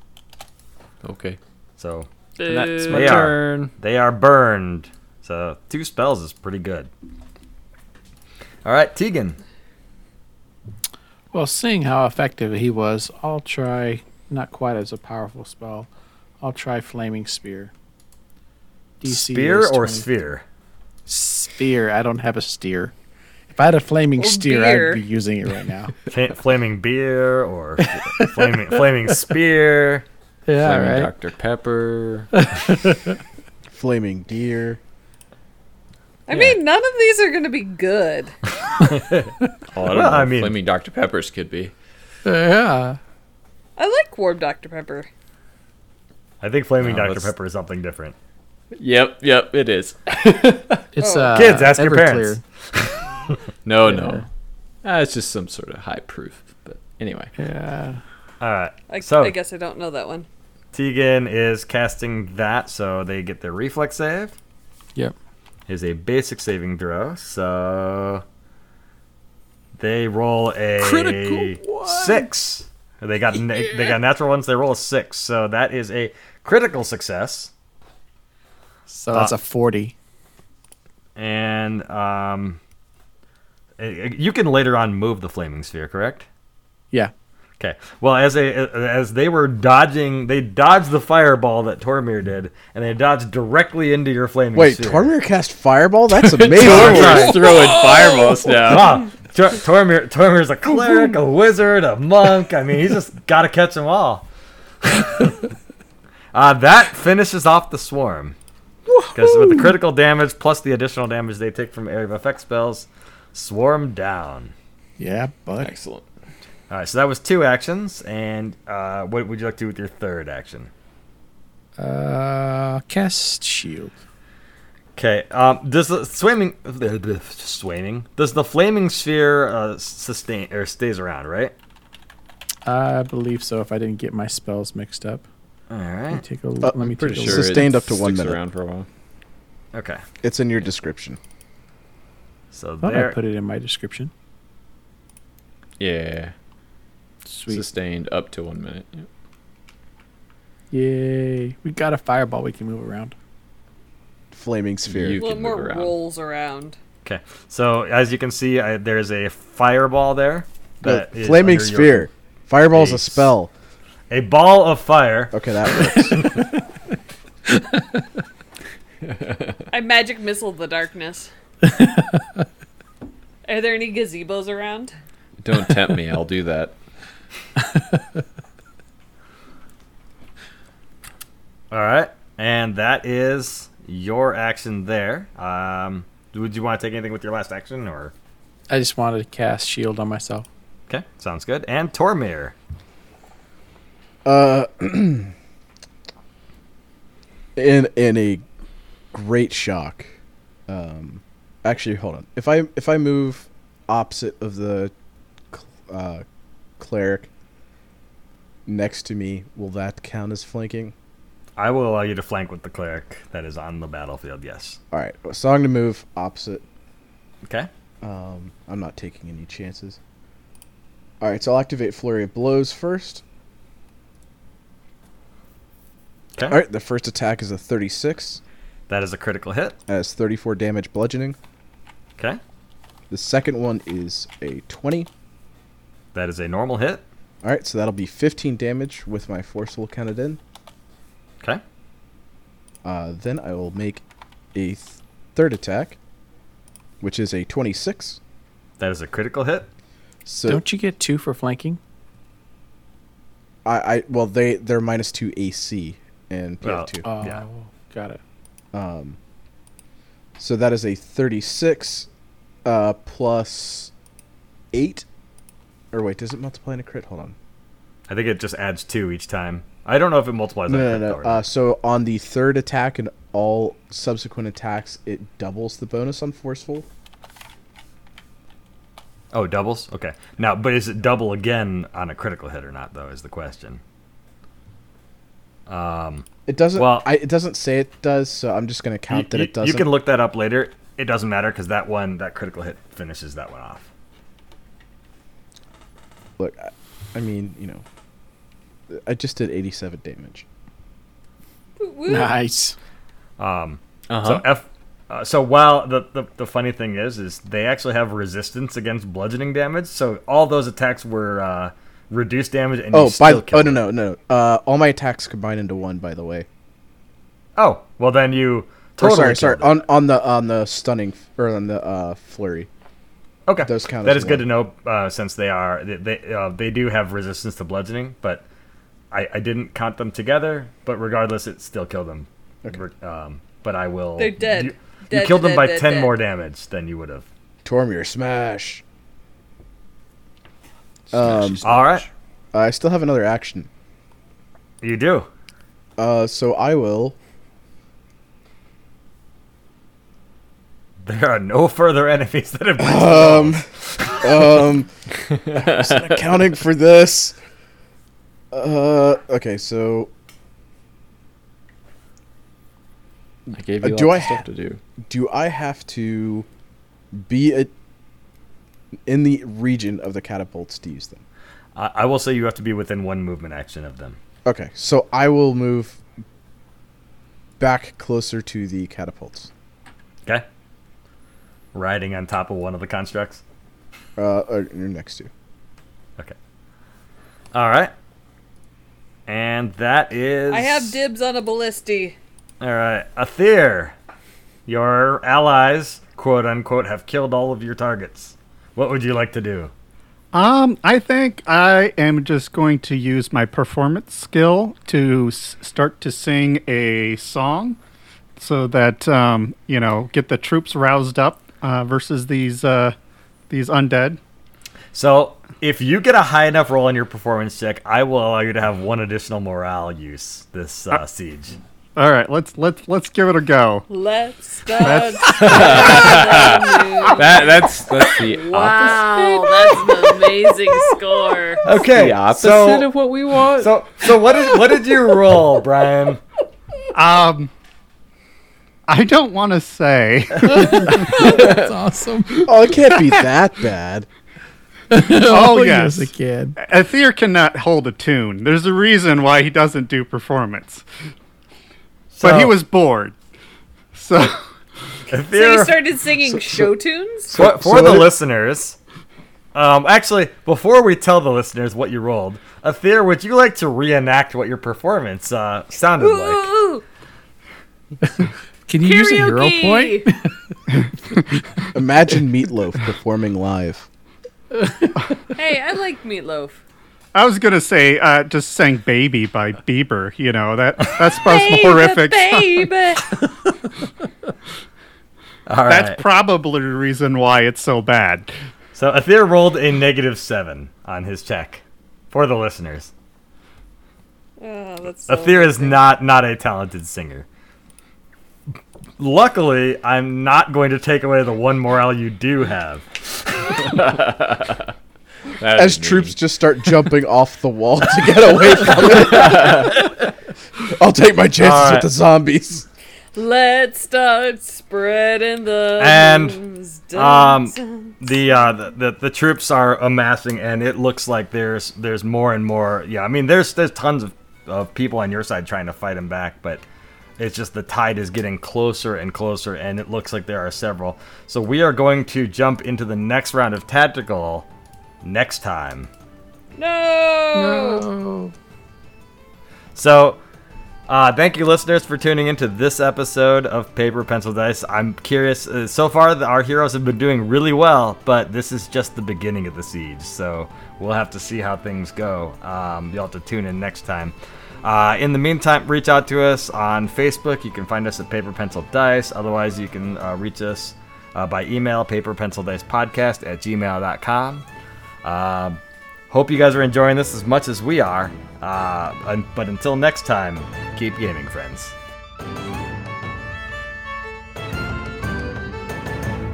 Okay. So and that's my they turn. Are, they are burned. So two spells is pretty good. All right, Tegan. Well, seeing how effective he was, I'll try, not quite as a powerful spell, I'll try Flaming Spear. D C Spear or Sphere? Sphere. I don't have a steer. If I had a flaming oh, steer, beer. I'd be using it right now. Flaming beer or flaming flaming spear. Yeah, flaming right. Doctor Pepper. Flaming deer. I yeah. mean, none of these are going to be good. oh, I well, know. I mean, flaming Doctor Peppers could be. Uh, yeah. I like warm Doctor Pepper. I think flaming no, Doctor Pepper is something different. Yep, yep, it is. It's uh, kids, ask Everclear. Your parents. no, yeah. no, uh, it's just some sort of high proof. But anyway, yeah. All right. I, so I guess I don't know that one. Tegan is casting that, so they get their reflex save. Yep. Is a basic saving throw, so they roll a critical one. Six. They got yeah. na- they got natural ones. They roll a six, so that is a critical success. So uh, that's a forty. And um, you can later on move the flaming sphere, correct? Yeah. Okay. Well, as a as they were dodging, they dodged the fireball that Tormir did, and they dodged directly into your flaming Wait, sphere. Wait, Tormir cast fireball? That's amazing. Tormir's throwing fireballs now. Wow. Tor- Tormir, Tormir's a cleric, a wizard, a monk. I mean, he's just got to catch them all. uh, that finishes off the swarm. Because with the critical damage plus the additional damage they take from area of effect spells, swarm down. Yeah, but excellent. All right, so that was two actions, and uh, what would you like to do with your third action? Uh, cast shield. Okay. Um, does the swimming, swimming? Does the flaming sphere uh, sustain or stays around? Right. I believe so. If I didn't get my spells mixed up. All right. Let me take a look. Uh, Let me take sure a look. Sustained up to one minute. Around for a while. Okay. It's in your description. So I there, I put it in my description. Yeah. Sweet. Sustained up to one minute. Yep. Yay! We got a fireball we can move around. Flaming sphere. You well, can more move around. Rolls around. Okay, so as you can see, I, there's a fireball there. That no, flaming is sphere. Your, Fireball's a, a spell. A ball of fire. Okay, that works. I magic missile the darkness. Are there any gazebos around? Don't tempt me. I'll do that. All right, and that is your action there. Um, would you want to take anything with your last action, or? I just wanted to cast shield on myself. Okay, sounds good. And Tormir. Uh, in in a great shock. Um, actually, hold on. If I if I move opposite of the uh, cleric next to me, will that count as flanking? I will allow you to flank with the cleric that is on the battlefield, yes. All right. So I'm going to move opposite. Okay. Um, I'm not taking any chances. All right, so I'll activate Flurry of Blows first. Okay. All right, the first attack is a thirty-six. That is a critical hit. That is thirty-four damage bludgeoning. Okay. The second one is a twenty. That is a normal hit. All right, so that'll be fifteen damage with my forceful counted in. Okay. Uh, then I will make a th- third attack, which is a twenty-six. That is a critical hit. So don't you get two for flanking? I, I well they they're minus two A C and P F well, two. Oh, yeah, got it. Um, so that is a thirty-six, uh, plus eight. Or wait, does it multiply in a crit? Hold on. I think it just adds two each time. I don't know if it multiplies. No, no, no. no. Uh, so on the third attack and all subsequent attacks, it doubles the bonus on forceful. Oh, doubles? Okay. Now, but is it double again on a critical hit or not, though, is the question. Um, it doesn't. Well, I, it doesn't say it does, so I'm just going to count you, that it doesn't. You can look that up later. It doesn't matter because that one, that critical hit finishes that one off. Look, I, I mean, you know, I just did eighty-seven damage. Woo-woo. Nice. Um, uh-huh. So F. Uh, so while the, the the funny thing is, is they actually have resistance against bludgeoning damage. So all those attacks were uh, reduced damage, and oh, you still by, killed. Oh, no, no, no. Uh, all my attacks combine into one. By the way. Oh well, then you. Totally oh, sorry, sorry. Them. On on the on the stunning or on the uh, flurry. Okay, those count. That is good one. To know uh, since they are they they, uh, they do have resistance to bludgeoning, but I, I didn't count them together. But regardless, it still killed them. Okay. Um, but I will. They're dead. You, You dead, killed dead, them by dead, ten dead. more damage than you would have. Tormir, smash. smash, um, smash. All right. I still have another action. You do. Uh, so I will. There are no further enemies that have been. Um, um, I'm still accounting for this. Uh, okay, so. I gave you lots uh, do of I stuff ha- to do. Do I have to be a, in the region of the catapults to use them? I, I will say you have to be within one movement action of them. Okay, so I will move back closer to the catapults. Okay. Riding on top of one of the constructs? Uh, or you're next to. Okay. All right. And that is... I have dibs on a ballisti. All right, Athir, your allies, quote unquote, have killed all of your targets. What would you like to do? Um, I think I am just going to use my performance skill to s- start to sing a song, so that um, you know, get the troops roused up uh, versus these uh, these undead. So, if you get a high enough roll on your performance check, I will allow you to have one additional morale use this uh, uh- siege. All right, let's let's let's give it a go. Let's start. That's that, that's that's the wow, opposite. Wow, that's an amazing score. Okay, the opposite so, of what we want. So so what did what did you roll, Brian? Um, I don't want to say. That's awesome. Oh, it can't be that bad. Oh, oh yes, it can. Athir cannot hold a tune. There's a reason why he doesn't do performance. So, but he was bored. So, Athir, so he started singing so, show tunes? So, for for so the it, listeners, um, actually, before we tell the listeners what you rolled, Athir, would you like to reenact what your performance uh, sounded ooh, like? Ooh, ooh. Can you use a hero point? Imagine Meatloaf performing live. Hey, I like Meatloaf. I was gonna say, uh, just sang "Baby" by Bieber. You know that that's supposed to be horrific. Baby. All right. That's probably the reason why it's so bad. So Athir rolled a negative seven on his check for the listeners. Oh, that's so Athir is not not a talented singer. Luckily, I'm not going to take away the one morale you do have. As troops mean. Just start jumping off the wall to get away from it. I'll take my chances right. with the zombies. Let's start spreading the and um the uh the, the the troops are amassing, and it looks like there's there's more and more. Yeah, I mean there's there's tons of, of people on your side trying to fight them back, but. It's just the tide is getting closer and closer, and it looks like there are several. So we are going to jump into the next round of tactical next time. No! No! So, uh, thank you, listeners, for tuning into this episode of Paper, Pencil, Dice. I'm curious. Uh, so far, the, our heroes have been doing really well, but this is just the beginning of the siege. So we'll have to see how things go. Um, you'll have to tune in next time. Uh, in the meantime, reach out to us on Facebook. You can find us at Paper, Pencil, Dice. Otherwise, you can uh, reach us uh, by email, paperpencildicepodcast at gmail dot com. Uh, hope you guys are enjoying this as much as we are. Uh, and, but until next time, keep gaming, friends.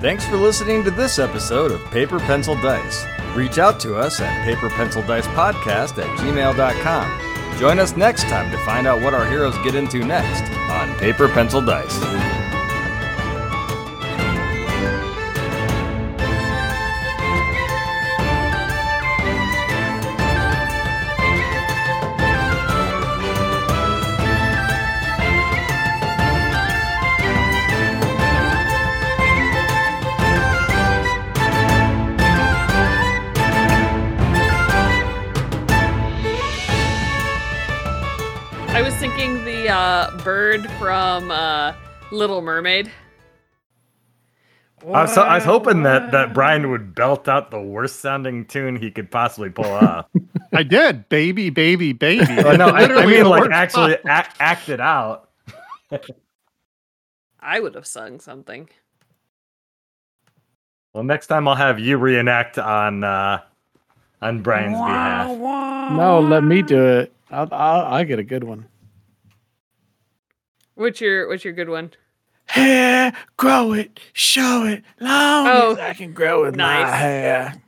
Thanks for listening to this episode of Paper, Pencil, Dice. Reach out to us at paperpencildicepodcast at gmail dot com. Join us next time to find out what our heroes get into next on Paper, Pencil, Dice. Uh, bird from uh, Little Mermaid. I was, I was hoping that, that Brian would belt out the worst sounding tune he could possibly pull off. I did, baby, baby, baby. Oh, no, I, I mean like actually a- act it out. I would have sung something. Well, next time I'll have you reenact on uh, on Brian's wah, behalf. Wah, no, let me do it. I'll, I'll, I'll get a good one. What's your what's your good one? Hair, grow it, show it, long oh, as I can grow with nice. My hair.